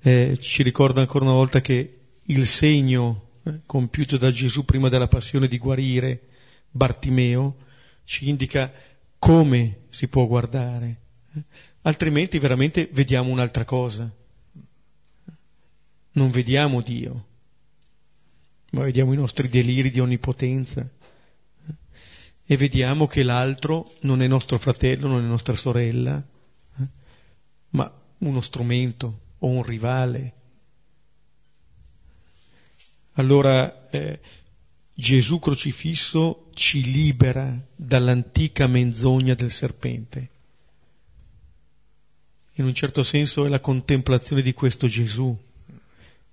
eh, ci ricorda ancora una volta che il segno eh, compiuto da Gesù prima della passione di guarire Bartimeo ci indica come si può guardare, eh? Altrimenti veramente vediamo un'altra cosa, non vediamo Dio, ma vediamo i nostri deliri di onnipotenza e vediamo che l'altro non è nostro fratello, non è nostra sorella, ma uno strumento o un rivale. Allora eh, Gesù crocifisso ci libera dall'antica menzogna del serpente. In un certo senso è la contemplazione di questo Gesù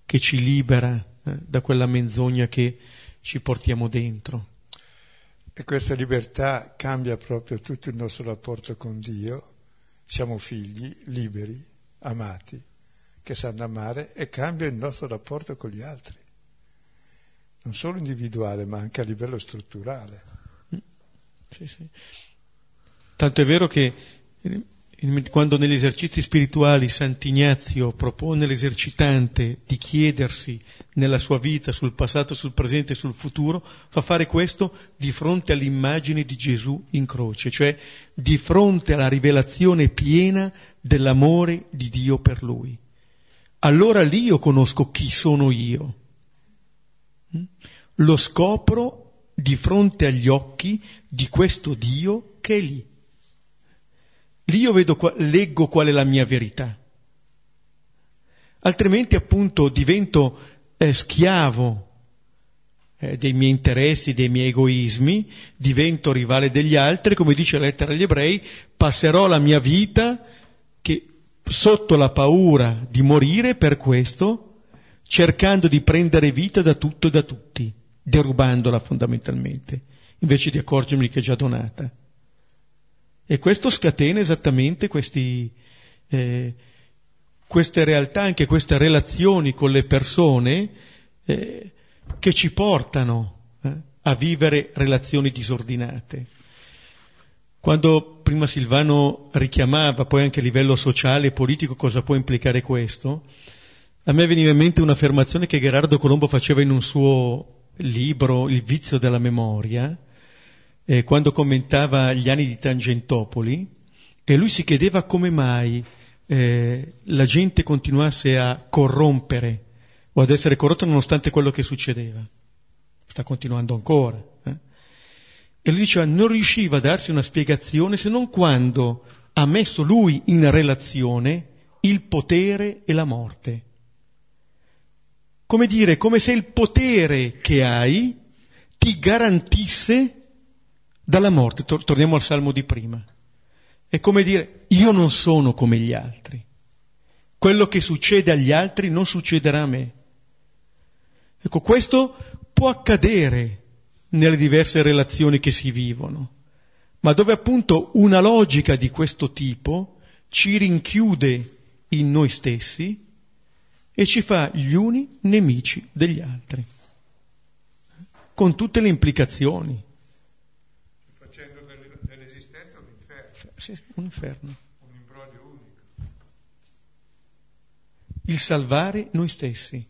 che ci libera eh, da quella menzogna che ci portiamo dentro. E questa libertà cambia proprio tutto il nostro rapporto con Dio. Siamo figli, liberi, amati, che sanno amare, e cambia il nostro rapporto con gli altri, non solo individuale ma anche a livello strutturale. Sì, sì. Tanto è vero che quando negli esercizi spirituali Sant'Ignazio propone all'esercitante di chiedersi nella sua vita, sul passato, sul presente e sul futuro, fa fare questo di fronte all'immagine di Gesù in croce, cioè di fronte alla rivelazione piena dell'amore di Dio per lui. Allora lì io conosco chi sono io, lo scopro di fronte agli occhi di questo Dio che è lì. Lì io vedo, leggo qual è la mia verità, altrimenti appunto divento eh, schiavo eh, dei miei interessi, dei miei egoismi, divento rivale degli altri, come dice la lettera agli Ebrei, passerò la mia vita che, sotto la paura di morire per questo, cercando di prendere vita da tutto e da tutti, derubandola fondamentalmente, invece di accorgermi che è già donata. E questo scatena esattamente questi, eh, queste realtà, anche queste relazioni con le persone eh, che ci portano eh, a vivere relazioni disordinate. Quando prima Silvano richiamava poi anche a livello sociale e politico cosa può implicare questo, a me veniva in mente un'affermazione che Gherardo Colombo faceva in un suo libro, Il vizio della memoria, Eh, quando commentava gli anni di Tangentopoli, e lui si chiedeva come mai eh, la gente continuasse a corrompere o ad essere corrotta nonostante quello che succedeva. sta continuando ancora. Eh? E lui diceva, non riusciva a darsi una spiegazione se non quando ha messo lui in relazione il potere e la morte. Come dire, come se il potere che hai ti garantisse dalla morte. Tor- torniamo al Salmo di prima. È come dire, io non sono come gli altri. Quello che succede agli altri non succederà a me. Ecco, questo può accadere nelle diverse relazioni che si vivono, ma dove appunto una logica di questo tipo ci rinchiude in noi stessi e ci fa gli uni nemici degli altri, con tutte le implicazioni. Facendo dell'esistenza un inferno. Sì, un inferno. Un imbroglio unico. Il salvare noi stessi.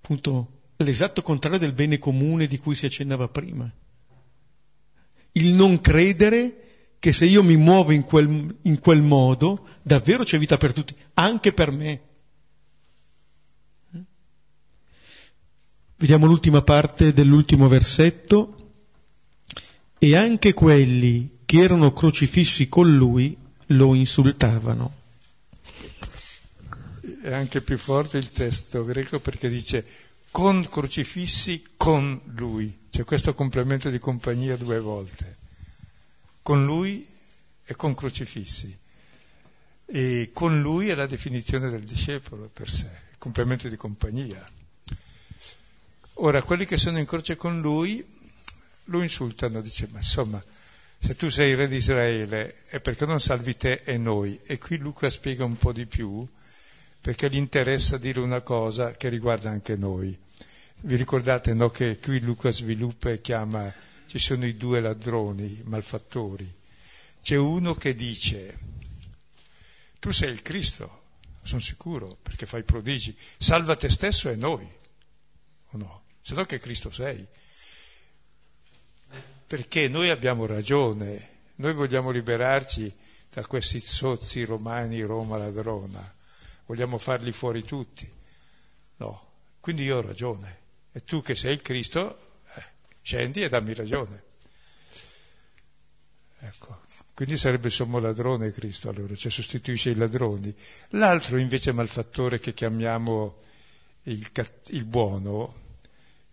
Appunto, l'esatto contrario del bene comune di cui si accennava prima. Il non credere che se io mi muovo in quel, in quel modo, davvero c'è vita per tutti, anche per me. Vediamo l'ultima parte dell'ultimo versetto. E anche quelli che erano crocifissi con lui lo insultavano. È anche più forte il testo greco perché dice con crocifissi con lui, c'è questo complemento di compagnia due volte, con lui e con crocifissi, e con lui è la definizione del discepolo per sé, il complemento di compagnia. Ora quelli che sono in croce con lui lo insultano, dice ma insomma se tu sei il re di Israele è perché non salvi te e noi, e qui Luca spiega un po' di più perché gli interessa dire una cosa che riguarda anche noi. Vi ricordate, no, che qui Luca sviluppa e chiama, ci sono i due ladroni, malfattori. C'è uno che dice, tu sei il Cristo, sono sicuro, perché fai prodigi, salva te stesso e noi, o no? Se no che Cristo sei. Perché noi abbiamo ragione, noi vogliamo liberarci da questi zozzi romani, Roma ladrona. Vogliamo farli fuori tutti, no, quindi io ho ragione, e tu che sei il Cristo, eh, scendi e dammi ragione, ecco, quindi sarebbe sommo ladrone Cristo, allora, cioè sostituisce i ladroni. L'altro invece malfattore che chiamiamo il, catt- il buono,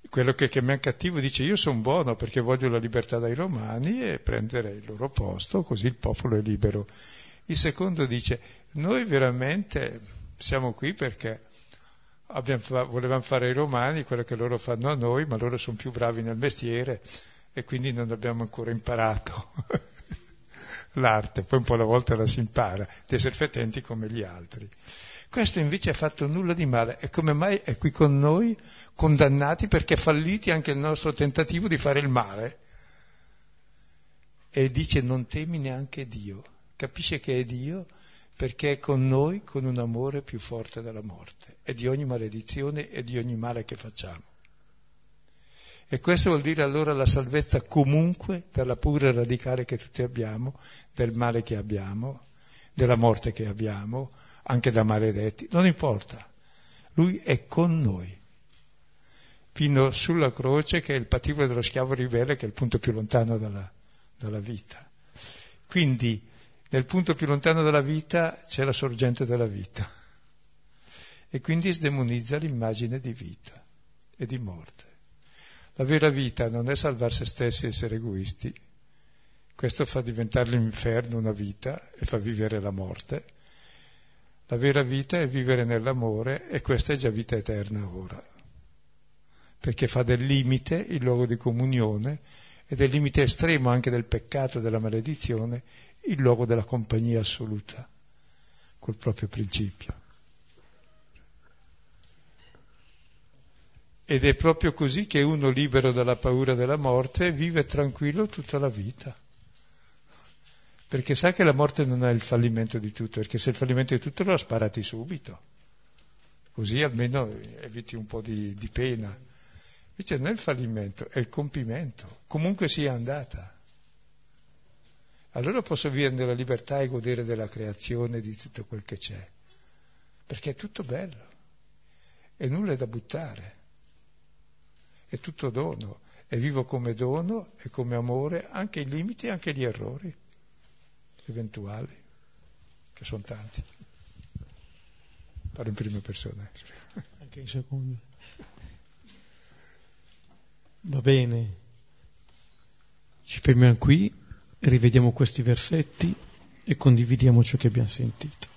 quello che chiamiamo cattivo dice io sono buono perché voglio la libertà dai romani e prendere il loro posto, così il popolo è libero. Il secondo dice, noi veramente siamo qui perché abbiamo fa- volevamo fare ai romani quello che loro fanno a noi, ma loro sono più bravi nel mestiere e quindi non abbiamo ancora imparato l'arte, poi un po' alla volta la si impara, di essere fetenti come gli altri. Questo invece ha fatto nulla di male, e come mai è qui con noi, condannati perché falliti anche il nostro tentativo di fare il male? E dice non temi neanche Dio, capisce che è Dio, perché è con noi con un amore più forte della morte e di ogni maledizione e di ogni male che facciamo. E questo vuol dire allora la salvezza comunque dalla paura radicale che tutti abbiamo, del male che abbiamo, della morte che abbiamo, anche da maledetti, non importa, lui è con noi fino sulla croce, che è il patibolo dello schiavo ribelle, che è il punto più lontano dalla, dalla vita. Quindi nel punto più lontano della vita c'è la sorgente della vita, e quindi sdemonizza l'immagine di vita e di morte. La vera vita non è salvare se stessi e essere egoisti, questo fa diventare l'inferno una vita e fa vivere la morte. La vera vita è vivere nell'amore, e questa è già vita eterna ora, perché fa del limite il luogo di comunione e del limite estremo anche del peccato e della maledizione il luogo della compagnia assoluta, col proprio principio. Ed è proprio così che uno libero dalla paura della morte vive tranquillo tutta la vita, perché sa che la morte non è il fallimento di tutto, perché se il fallimento di tutto lo ha sparati subito, così almeno eviti un po' di, di pena. Invece non è il fallimento, è il compimento, comunque sia andata. Allora posso vivere nella libertà e godere della creazione, di tutto quel che c'è, perché è tutto bello e nulla è da buttare. è tutto dono, e vivo come dono e come amore anche i limiti e anche gli errori eventuali, che sono tanti. Parlo in prima persona. Anche in seconda. Va bene. Ci fermiamo qui, rivediamo questi versetti e condividiamo ciò che abbiamo sentito.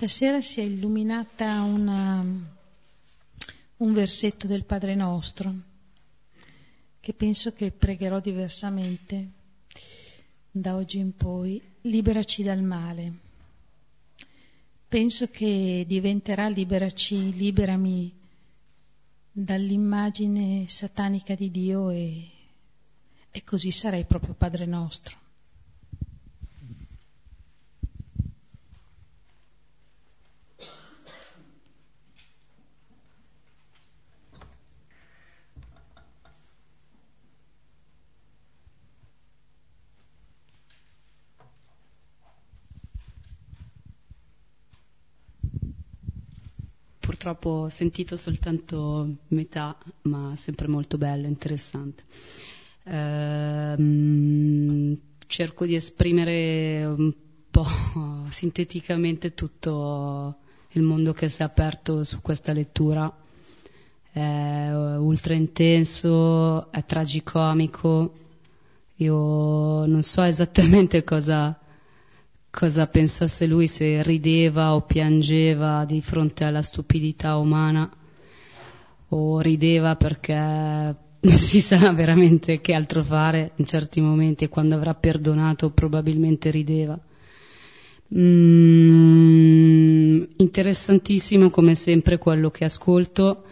Stasera si è illuminata una, un versetto del Padre Nostro, che penso che pregherò diversamente da oggi in poi. Liberaci dal male. Penso che diventerà liberaci, liberami dall'immagine satanica di Dio e, e così sarai proprio Padre Nostro. Purtroppo ho sentito soltanto metà, ma sempre molto bello, interessante. Ehm, cerco di esprimere un po' sinteticamente tutto il mondo che si è aperto su questa lettura. È ultra intenso, è tragicomico. Io non so esattamente cosa... cosa pensasse lui, se rideva o piangeva di fronte alla stupidità umana, o rideva perché non si sa veramente che altro fare in certi momenti, e quando avrà perdonato probabilmente rideva. Mm, interessantissimo come sempre quello che ascolto,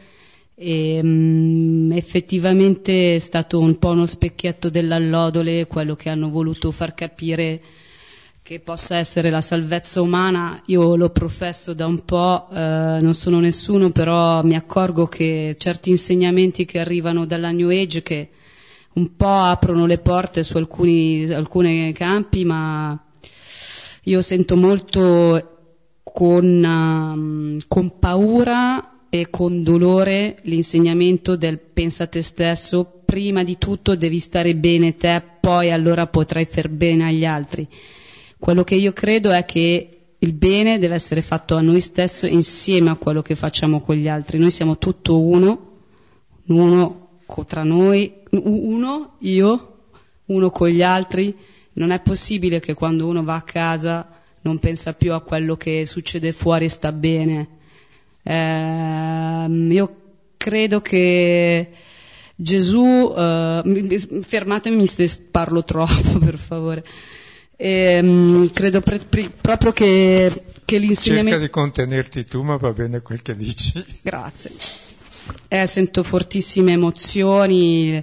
e mm, effettivamente è stato un po' uno specchietto dell'allodole quello che hanno voluto far capire che possa essere la salvezza umana. Io lo professo da un po', eh, non sono nessuno, però mi accorgo che certi insegnamenti che arrivano dalla New Age, che un po' aprono le porte su alcuni alcune campi, ma io sento molto con, um, con paura e con dolore l'insegnamento del pensa a te stesso, prima di tutto devi stare bene te, poi allora potrai far bene agli altri. Quello che io credo è che il bene deve essere fatto a noi stesso insieme a quello che facciamo con gli altri. Noi siamo tutto uno, uno tra noi, uno io, uno con gli altri. Non è possibile che quando uno va a casa non pensa più a quello che succede fuori e sta bene. Ehm, io credo che Gesù, eh, fermatemi se parlo troppo, per favore. E, um, credo pre- pre- proprio che, che l'insegnamento... Cerca di contenerti tu, ma va bene quel che dici. Grazie. Eh, sento fortissime emozioni.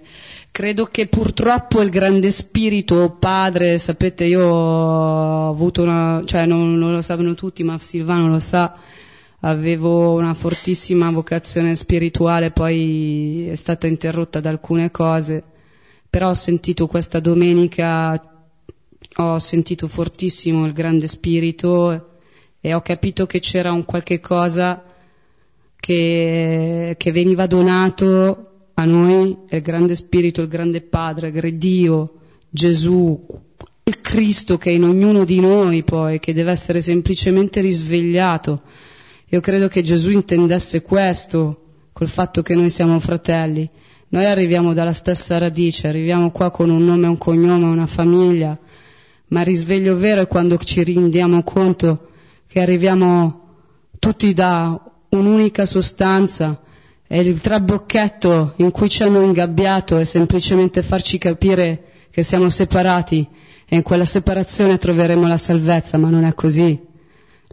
Credo che purtroppo il grande spirito padre, sapete, io ho avuto una, cioè non, non lo sanno tutti, ma Silvano lo sa, avevo una fortissima vocazione spirituale, poi è stata interrotta da alcune cose, però ho sentito questa domenica ho sentito fortissimo il grande spirito e ho capito che c'era un qualche cosa che, che veniva donato a noi, il grande spirito, il grande padre, il Dio, Gesù, il Cristo che è in ognuno di noi poi, che deve essere semplicemente risvegliato. Io credo che Gesù intendesse questo, col fatto che noi siamo fratelli. Noi arriviamo dalla stessa radice, arriviamo qua con un nome, un cognome, una famiglia, ma il risveglio vero è quando ci rendiamo conto che arriviamo tutti da un'unica sostanza, e il trabocchetto in cui ci hanno ingabbiato è semplicemente farci capire che siamo separati, e in quella separazione troveremo la salvezza, ma non è così.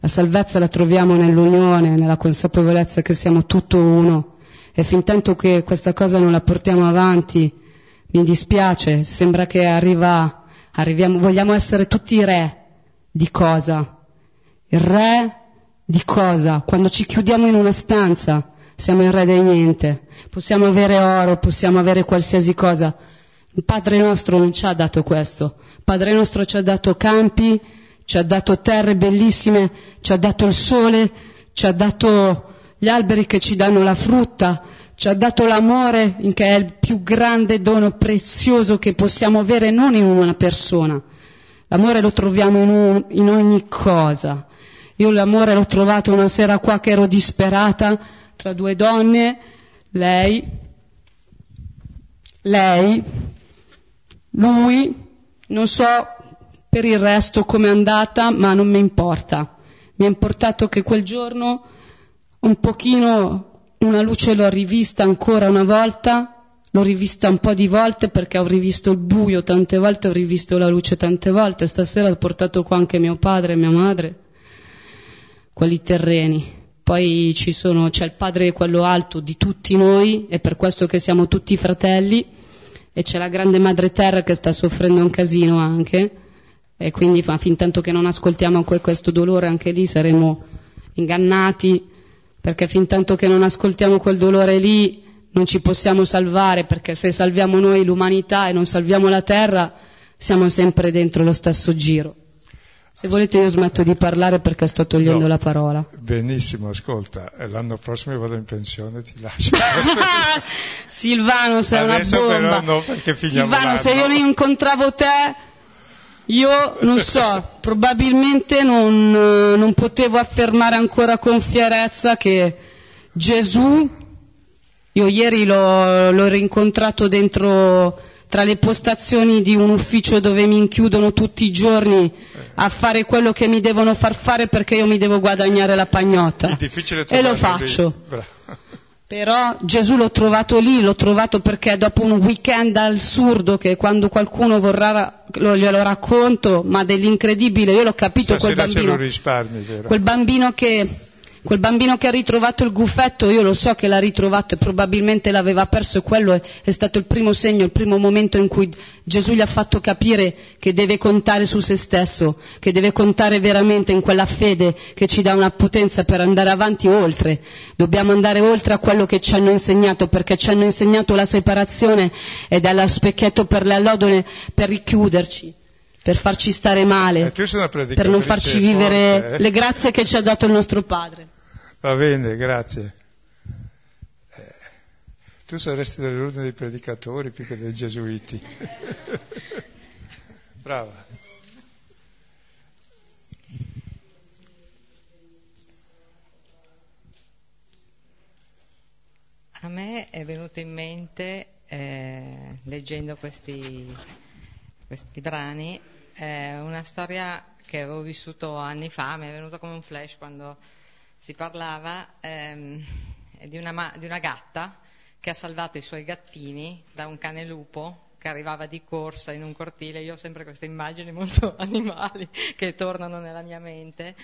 La salvezza la troviamo nell'unione, nella consapevolezza che siamo tutto uno, e fin tanto che questa cosa non la portiamo avanti, mi dispiace, sembra che arriva, arriviamo, vogliamo essere tutti re di cosa? Il re di cosa? Quando ci chiudiamo in una stanza siamo il re del niente, possiamo avere oro, possiamo avere qualsiasi cosa. Il Padre nostro non ci ha dato questo, il Padre nostro ci ha dato campi, ci ha dato terre bellissime, ci ha dato il sole, ci ha dato gli alberi che ci danno la frutta, ci ha dato l'amore, che è il più grande dono prezioso che possiamo avere, non in una persona. L'amore lo troviamo in, un, in ogni cosa. Io l'amore l'ho trovato una sera qua che ero disperata, tra due donne, lei, lei, lui, non so per il resto com'è andata, ma non mi importa. Mi è importato che quel giorno un pochino, una luce l'ho rivista ancora una volta, l'ho rivista un po' di volte, perché ho rivisto il buio tante volte, ho rivisto la luce tante volte. Stasera ho portato qua anche mio padre e mia madre, quelli terreni. Poi ci sono, c'è il Padre, quello alto di tutti noi, è per questo che siamo tutti fratelli, e c'è la grande Madre Terra che sta soffrendo un casino anche, e quindi fin tanto che non ascoltiamo questo dolore, anche lì saremo ingannati, perché fin tanto che non ascoltiamo quel dolore lì non ci possiamo salvare, perché se salviamo noi l'umanità e non salviamo la terra siamo sempre dentro lo stesso giro. Se volete io smetto di parlare perché sto togliendo no, la parola. Benissimo, ascolta, l'anno prossimo vado in pensione e ti lascio. Silvano, sei adesso una bomba. Però no, perché finiamo Silvano, l'anno. Se io mi incontravo te, io non so, probabilmente non, non potevo affermare ancora con fierezza che Gesù, io ieri l'ho, l'ho rincontrato dentro... tra le postazioni di un ufficio dove mi inchiudono tutti i giorni a fare quello che mi devono far fare perché io mi devo guadagnare la pagnotta. E lo faccio. Però Gesù l'ho trovato lì, l'ho trovato perché dopo un weekend assurdo che quando qualcuno vorrà lo, glielo racconto, ma dell'incredibile, io l'ho capito quel bambino, risparmi, quel bambino che... Quel bambino che ha ritrovato il guffetto, io lo so che l'ha ritrovato e probabilmente l'aveva perso, e quello è, è stato il primo segno, il primo momento in cui Gesù gli ha fatto capire che deve contare su se stesso, che deve contare veramente in quella fede che ci dà una potenza per andare avanti oltre. Dobbiamo andare oltre a quello che ci hanno insegnato, perché ci hanno insegnato la separazione e dallo specchietto per le allodole, per richiuderci, per farci stare male, per non farci vivere forte, eh? le grazie che ci ha dato il nostro Padre. Va bene, grazie. Eh, tu saresti dell'ordine dei predicatori più che dei gesuiti. Brava. A me è venuto in mente, eh, leggendo questi... questi brani, è una storia che avevo vissuto anni fa, mi è venuta come un flash quando si parlava, ehm, di, una ma- di una gatta che ha salvato i suoi gattini da un cane lupo che arrivava di corsa in un cortile. Io ho sempre queste immagini molto animali che tornano nella mia mente,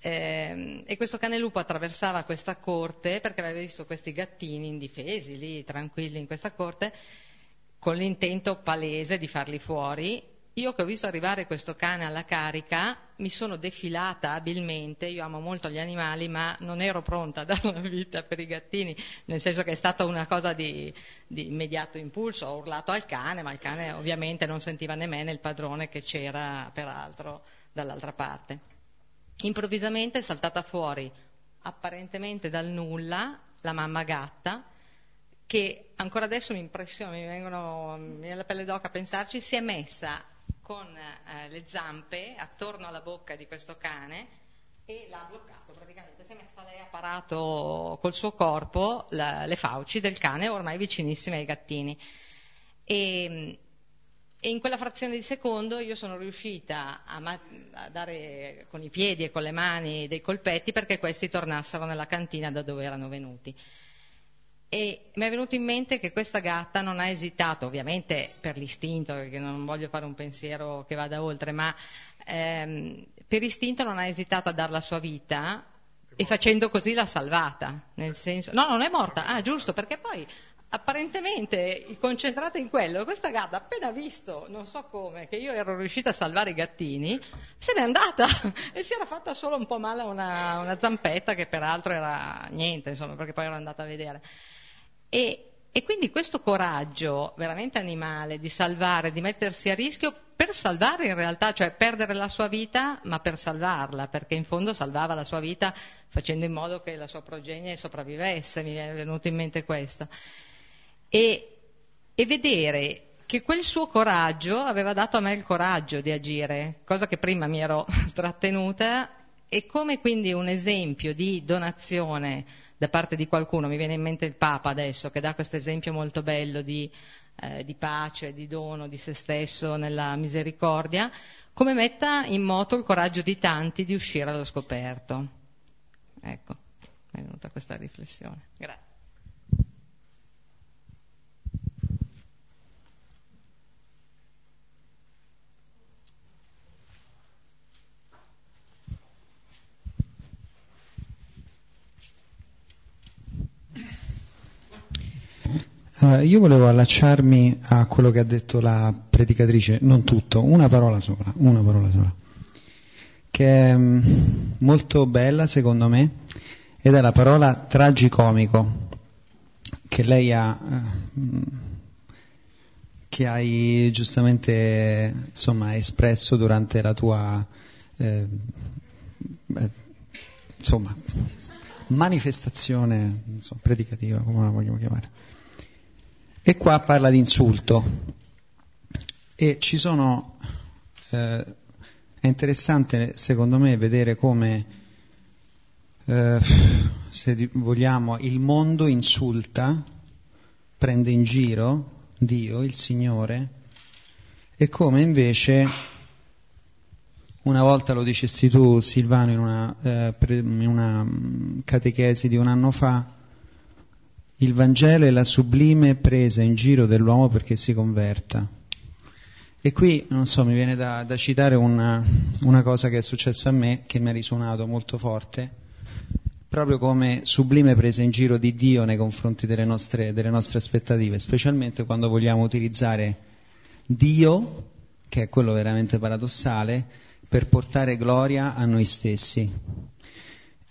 ehm, e questo cane lupo attraversava questa corte perché aveva visto questi gattini indifesi lì, tranquilli in questa corte, con l'intento palese di farli fuori. Io che ho visto arrivare questo cane alla carica, mi sono defilata abilmente, io amo molto gli animali, ma non ero pronta a dare la vita per i gattini, nel senso che è stata una cosa di, di immediato impulso, ho urlato al cane, ma il cane ovviamente non sentiva nemmeno il padrone che c'era peraltro dall'altra parte. Improvvisamente è saltata fuori, apparentemente dal nulla, la mamma gatta, che ancora adesso mi impressiona, mi vengono mi viene la pelle d'oca a pensarci, si è messa con eh, le zampe attorno alla bocca di questo cane e l'ha bloccato praticamente, si è messa lei, ha parato col suo corpo la, le fauci del cane ormai vicinissime ai gattini, e, e in quella frazione di secondo io sono riuscita a, ma- a dare con i piedi e con le mani dei colpetti perché questi tornassero nella cantina da dove erano venuti. E mi è venuto in mente che questa gatta non ha esitato, ovviamente per l'istinto, perché non voglio fare un pensiero che vada oltre, ma ehm, per istinto non ha esitato a dare la sua vita e facendo così l'ha salvata, nel senso, no, non è morta, ah giusto, perché poi apparentemente concentrata in quello, questa gatta appena visto, non so come, che io ero riuscita a salvare i gattini, se n'è andata e si era fatta solo un po' male una, una zampetta che peraltro era niente, insomma, perché poi ero andata a vedere. E, e quindi questo coraggio veramente animale di salvare, di mettersi a rischio per salvare in realtà, cioè perdere la sua vita, ma per salvarla, perché in fondo salvava la sua vita facendo in modo che la sua progenie sopravvivesse, mi è venuto in mente questo. E, e vedere che quel suo coraggio aveva dato a me il coraggio di agire, cosa che prima mi ero trattenuta, e come quindi un esempio di donazione da parte di qualcuno, mi viene in mente il Papa adesso, che dà questo esempio molto bello di, eh, di pace, di dono di se stesso nella misericordia, come metta in moto il coraggio di tanti di uscire allo scoperto. Ecco, mi è venuta questa riflessione. Grazie. Allora, io volevo allacciarmi a quello che ha detto la predicatrice, non tutto, una parola sola, una parola sola, che è molto bella secondo me, ed è la parola tragicomico, che lei ha, che hai giustamente insomma espresso durante la tua eh, insomma manifestazione insomma, predicativa, come la vogliamo chiamare. E qua parla di insulto, e ci sono eh, è interessante secondo me vedere come eh, se vogliamo il mondo insulta, prende in giro Dio, il Signore, e come invece, una volta lo dicesti tu Silvano in una, eh, pre, in una catechesi di un anno fa, il Vangelo è la sublime presa in giro dell'uomo perché si converta. E qui, non so, mi viene da, da citare una, una cosa che è successa a me, che mi ha risuonato molto forte, proprio come sublime presa in giro di Dio nei confronti delle nostre, delle nostre aspettative, specialmente quando vogliamo utilizzare Dio, che è quello veramente paradossale, per portare gloria a noi stessi.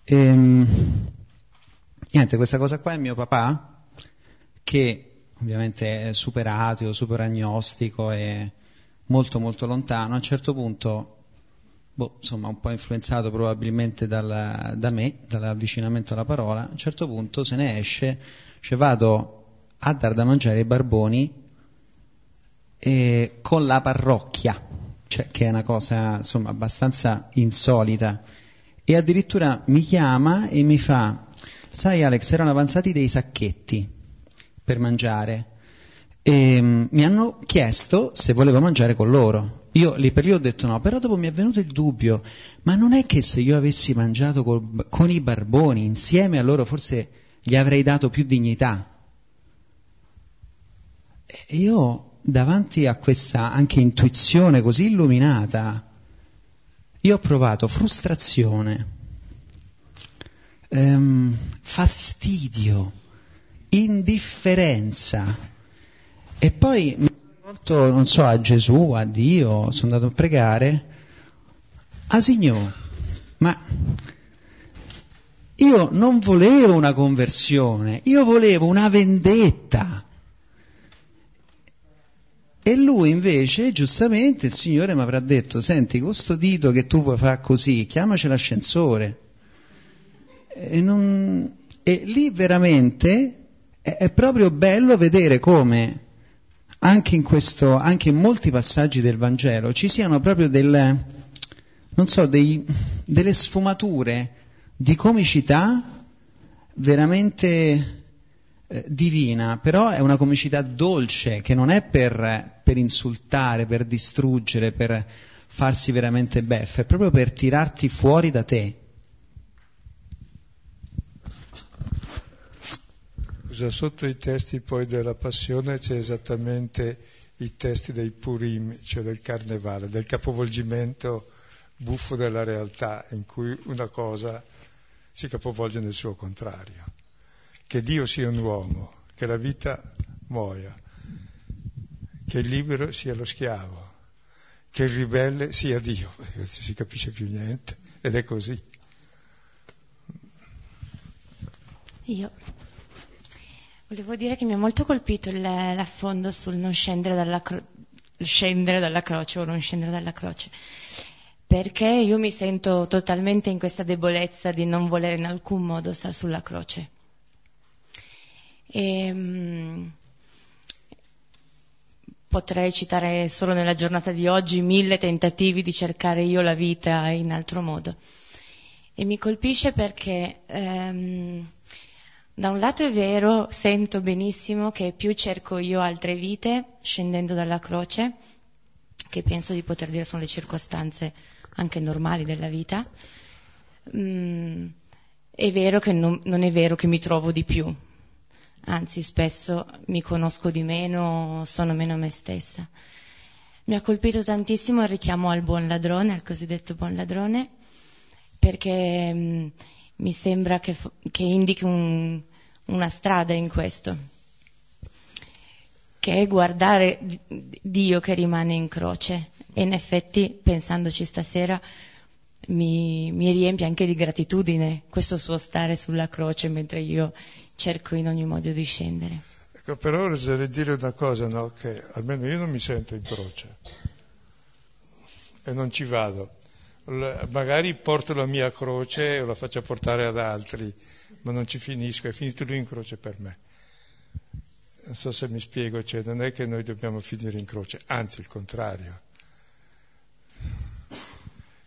Ehm... Niente, questa cosa qua è mio papà, che ovviamente è super ateo, super agnostico e molto molto lontano. A un certo punto, boh, insomma un po' influenzato probabilmente dal, da me, dall'avvicinamento alla parola, a un certo punto se ne esce, cioè vado a dar da mangiare ai barboni e con la parrocchia, cioè che è una cosa insomma abbastanza insolita, e addirittura mi chiama e mi fa: sai Alex, erano avanzati dei sacchetti per mangiare e mm, mi hanno chiesto se volevo mangiare con loro. Io lì per lì ho detto no, però dopo mi è venuto il dubbio, ma non è che se io avessi mangiato col, con i barboni insieme a loro forse gli avrei dato più dignità? E io davanti a questa anche intuizione così illuminata io ho provato frustrazione, Um, fastidio, indifferenza, e poi mi sono rivolto non so a Gesù, a Dio, sono andato a pregare: ah Signore, ma io non volevo una conversione, io volevo una vendetta. E lui invece, giustamente, il Signore mi avrà detto: senti, con sto dito che tu vuoi fare così, chiamaci l'ascensore. E, non, e lì veramente è, è proprio bello vedere come anche in questo, anche in molti passaggi del Vangelo ci siano proprio delle, non so, dei, delle sfumature di comicità veramente eh, divina, però è una comicità dolce che non è per, per insultare, per distruggere, per farsi veramente beffe, è proprio per tirarti fuori da te. Sotto i testi poi della Passione c'è esattamente i testi dei Purim, cioè del Carnevale, del capovolgimento buffo della realtà in cui una cosa si capovolge nel suo contrario. Che Dio sia un uomo, che la vita muoia, che il libero sia lo schiavo, che il ribelle sia Dio, perché non si capisce più niente, ed è così. Io volevo dire che mi ha molto colpito il, l'affondo sul non scendere dalla, cro- scendere dalla croce o non scendere dalla croce, perché io mi sento totalmente in questa debolezza di non volere in alcun modo stare sulla croce. E, mh, potrei citare solo nella giornata di oggi mille tentativi di cercare io la vita in altro modo. E mi colpisce perché ehm, da un lato è vero, sento benissimo che più cerco io altre vite scendendo dalla croce, che penso di poter dire sono le circostanze anche normali della vita, mm, è vero che non, non è vero che mi trovo di più, anzi spesso mi conosco di meno, sono meno me stessa. Mi ha colpito tantissimo il richiamo al buon ladrone, al cosiddetto buon ladrone, perché mm, mi sembra che, che indichi un, una strada in questo, che è guardare Dio che rimane in croce. E in effetti, pensandoci stasera, mi, mi riempie anche di gratitudine questo suo stare sulla croce mentre io cerco in ogni modo di scendere. Ecco, però oserei dire una cosa, no? Che almeno io non mi sento in croce e non ci vado. Magari porto la mia croce o la faccio portare ad altri, ma non ci finisco, è finito lui in croce per me. Non so se mi spiego, cioè non è che noi dobbiamo finire in croce, anzi il contrario.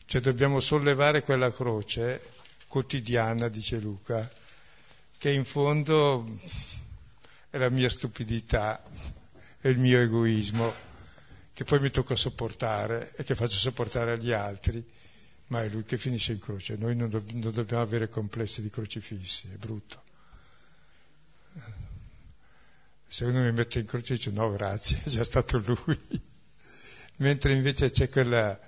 Cioè dobbiamo sollevare quella croce quotidiana, dice Luca, che in fondo è la mia stupidità, è il mio egoismo, che poi mi tocca sopportare e che faccio sopportare agli altri, ma è lui che finisce in croce. Noi non, do- non dobbiamo avere complessi di crocifissi, è brutto. Se uno mi mette in croce dice no grazie, è già stato lui. Mentre invece c'è quella,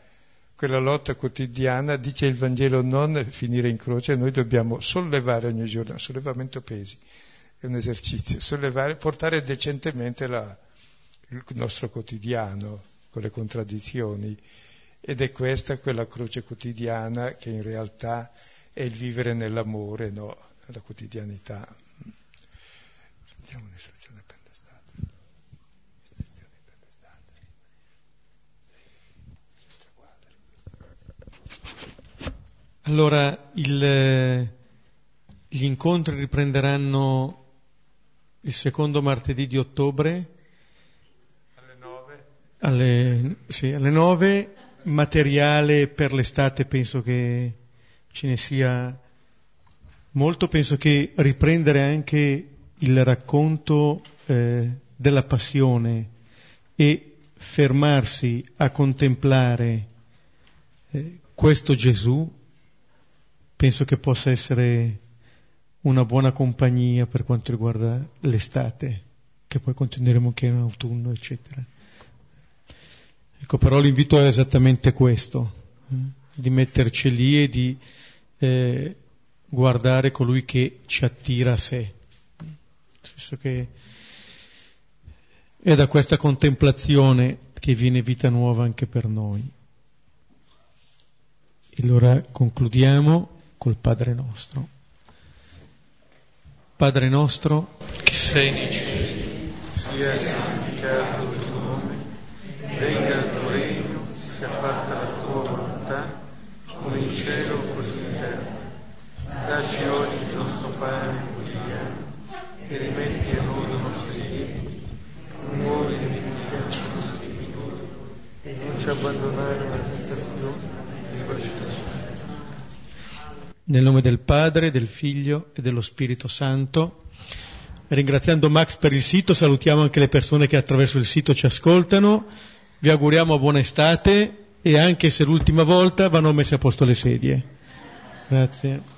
quella lotta quotidiana, dice il Vangelo, non finire in croce, noi dobbiamo sollevare ogni giorno, un sollevamento pesi, è un esercizio, sollevare, portare decentemente la, il nostro quotidiano, con le contraddizioni, ed è questa quella croce quotidiana che in realtà è il vivere nell'amore, no? Nella quotidianità. Diamo un'istruzione per l'estate. Istruzioni per l'estate. Allora, il, gli incontri riprenderanno il secondo martedì di ottobre alle, sì, alle nove. Materiale per l'estate penso che ce ne sia molto, penso che riprendere anche il racconto eh, della passione e fermarsi a contemplare eh, questo Gesù penso che possa essere una buona compagnia per quanto riguarda l'estate, che poi continueremo anche in autunno eccetera. Ecco, però l'invito è esattamente questo, eh? Di metterci lì e di eh, guardare colui che ci attira a sé. Penso che è da questa contemplazione che viene vita nuova anche per noi. E allora concludiamo col Padre nostro. Padre nostro, che sei nei cieli, sia santificato il tuo nome, venga il tuo regno, sia fatta la tua volontà, come in cielo così in terra. Dacci oggi il nostro pane quotidiano, e rimetti a noi i nostri debiti, non muori e non ci abbandonare alla tentazione, e nel nome del Padre, del Figlio e dello Spirito Santo. Ringraziando Max per il sito, salutiamo anche le persone che attraverso il sito ci ascoltano. Vi auguriamo buona estate e anche se l'ultima volta vanno messe a posto le sedie. Grazie.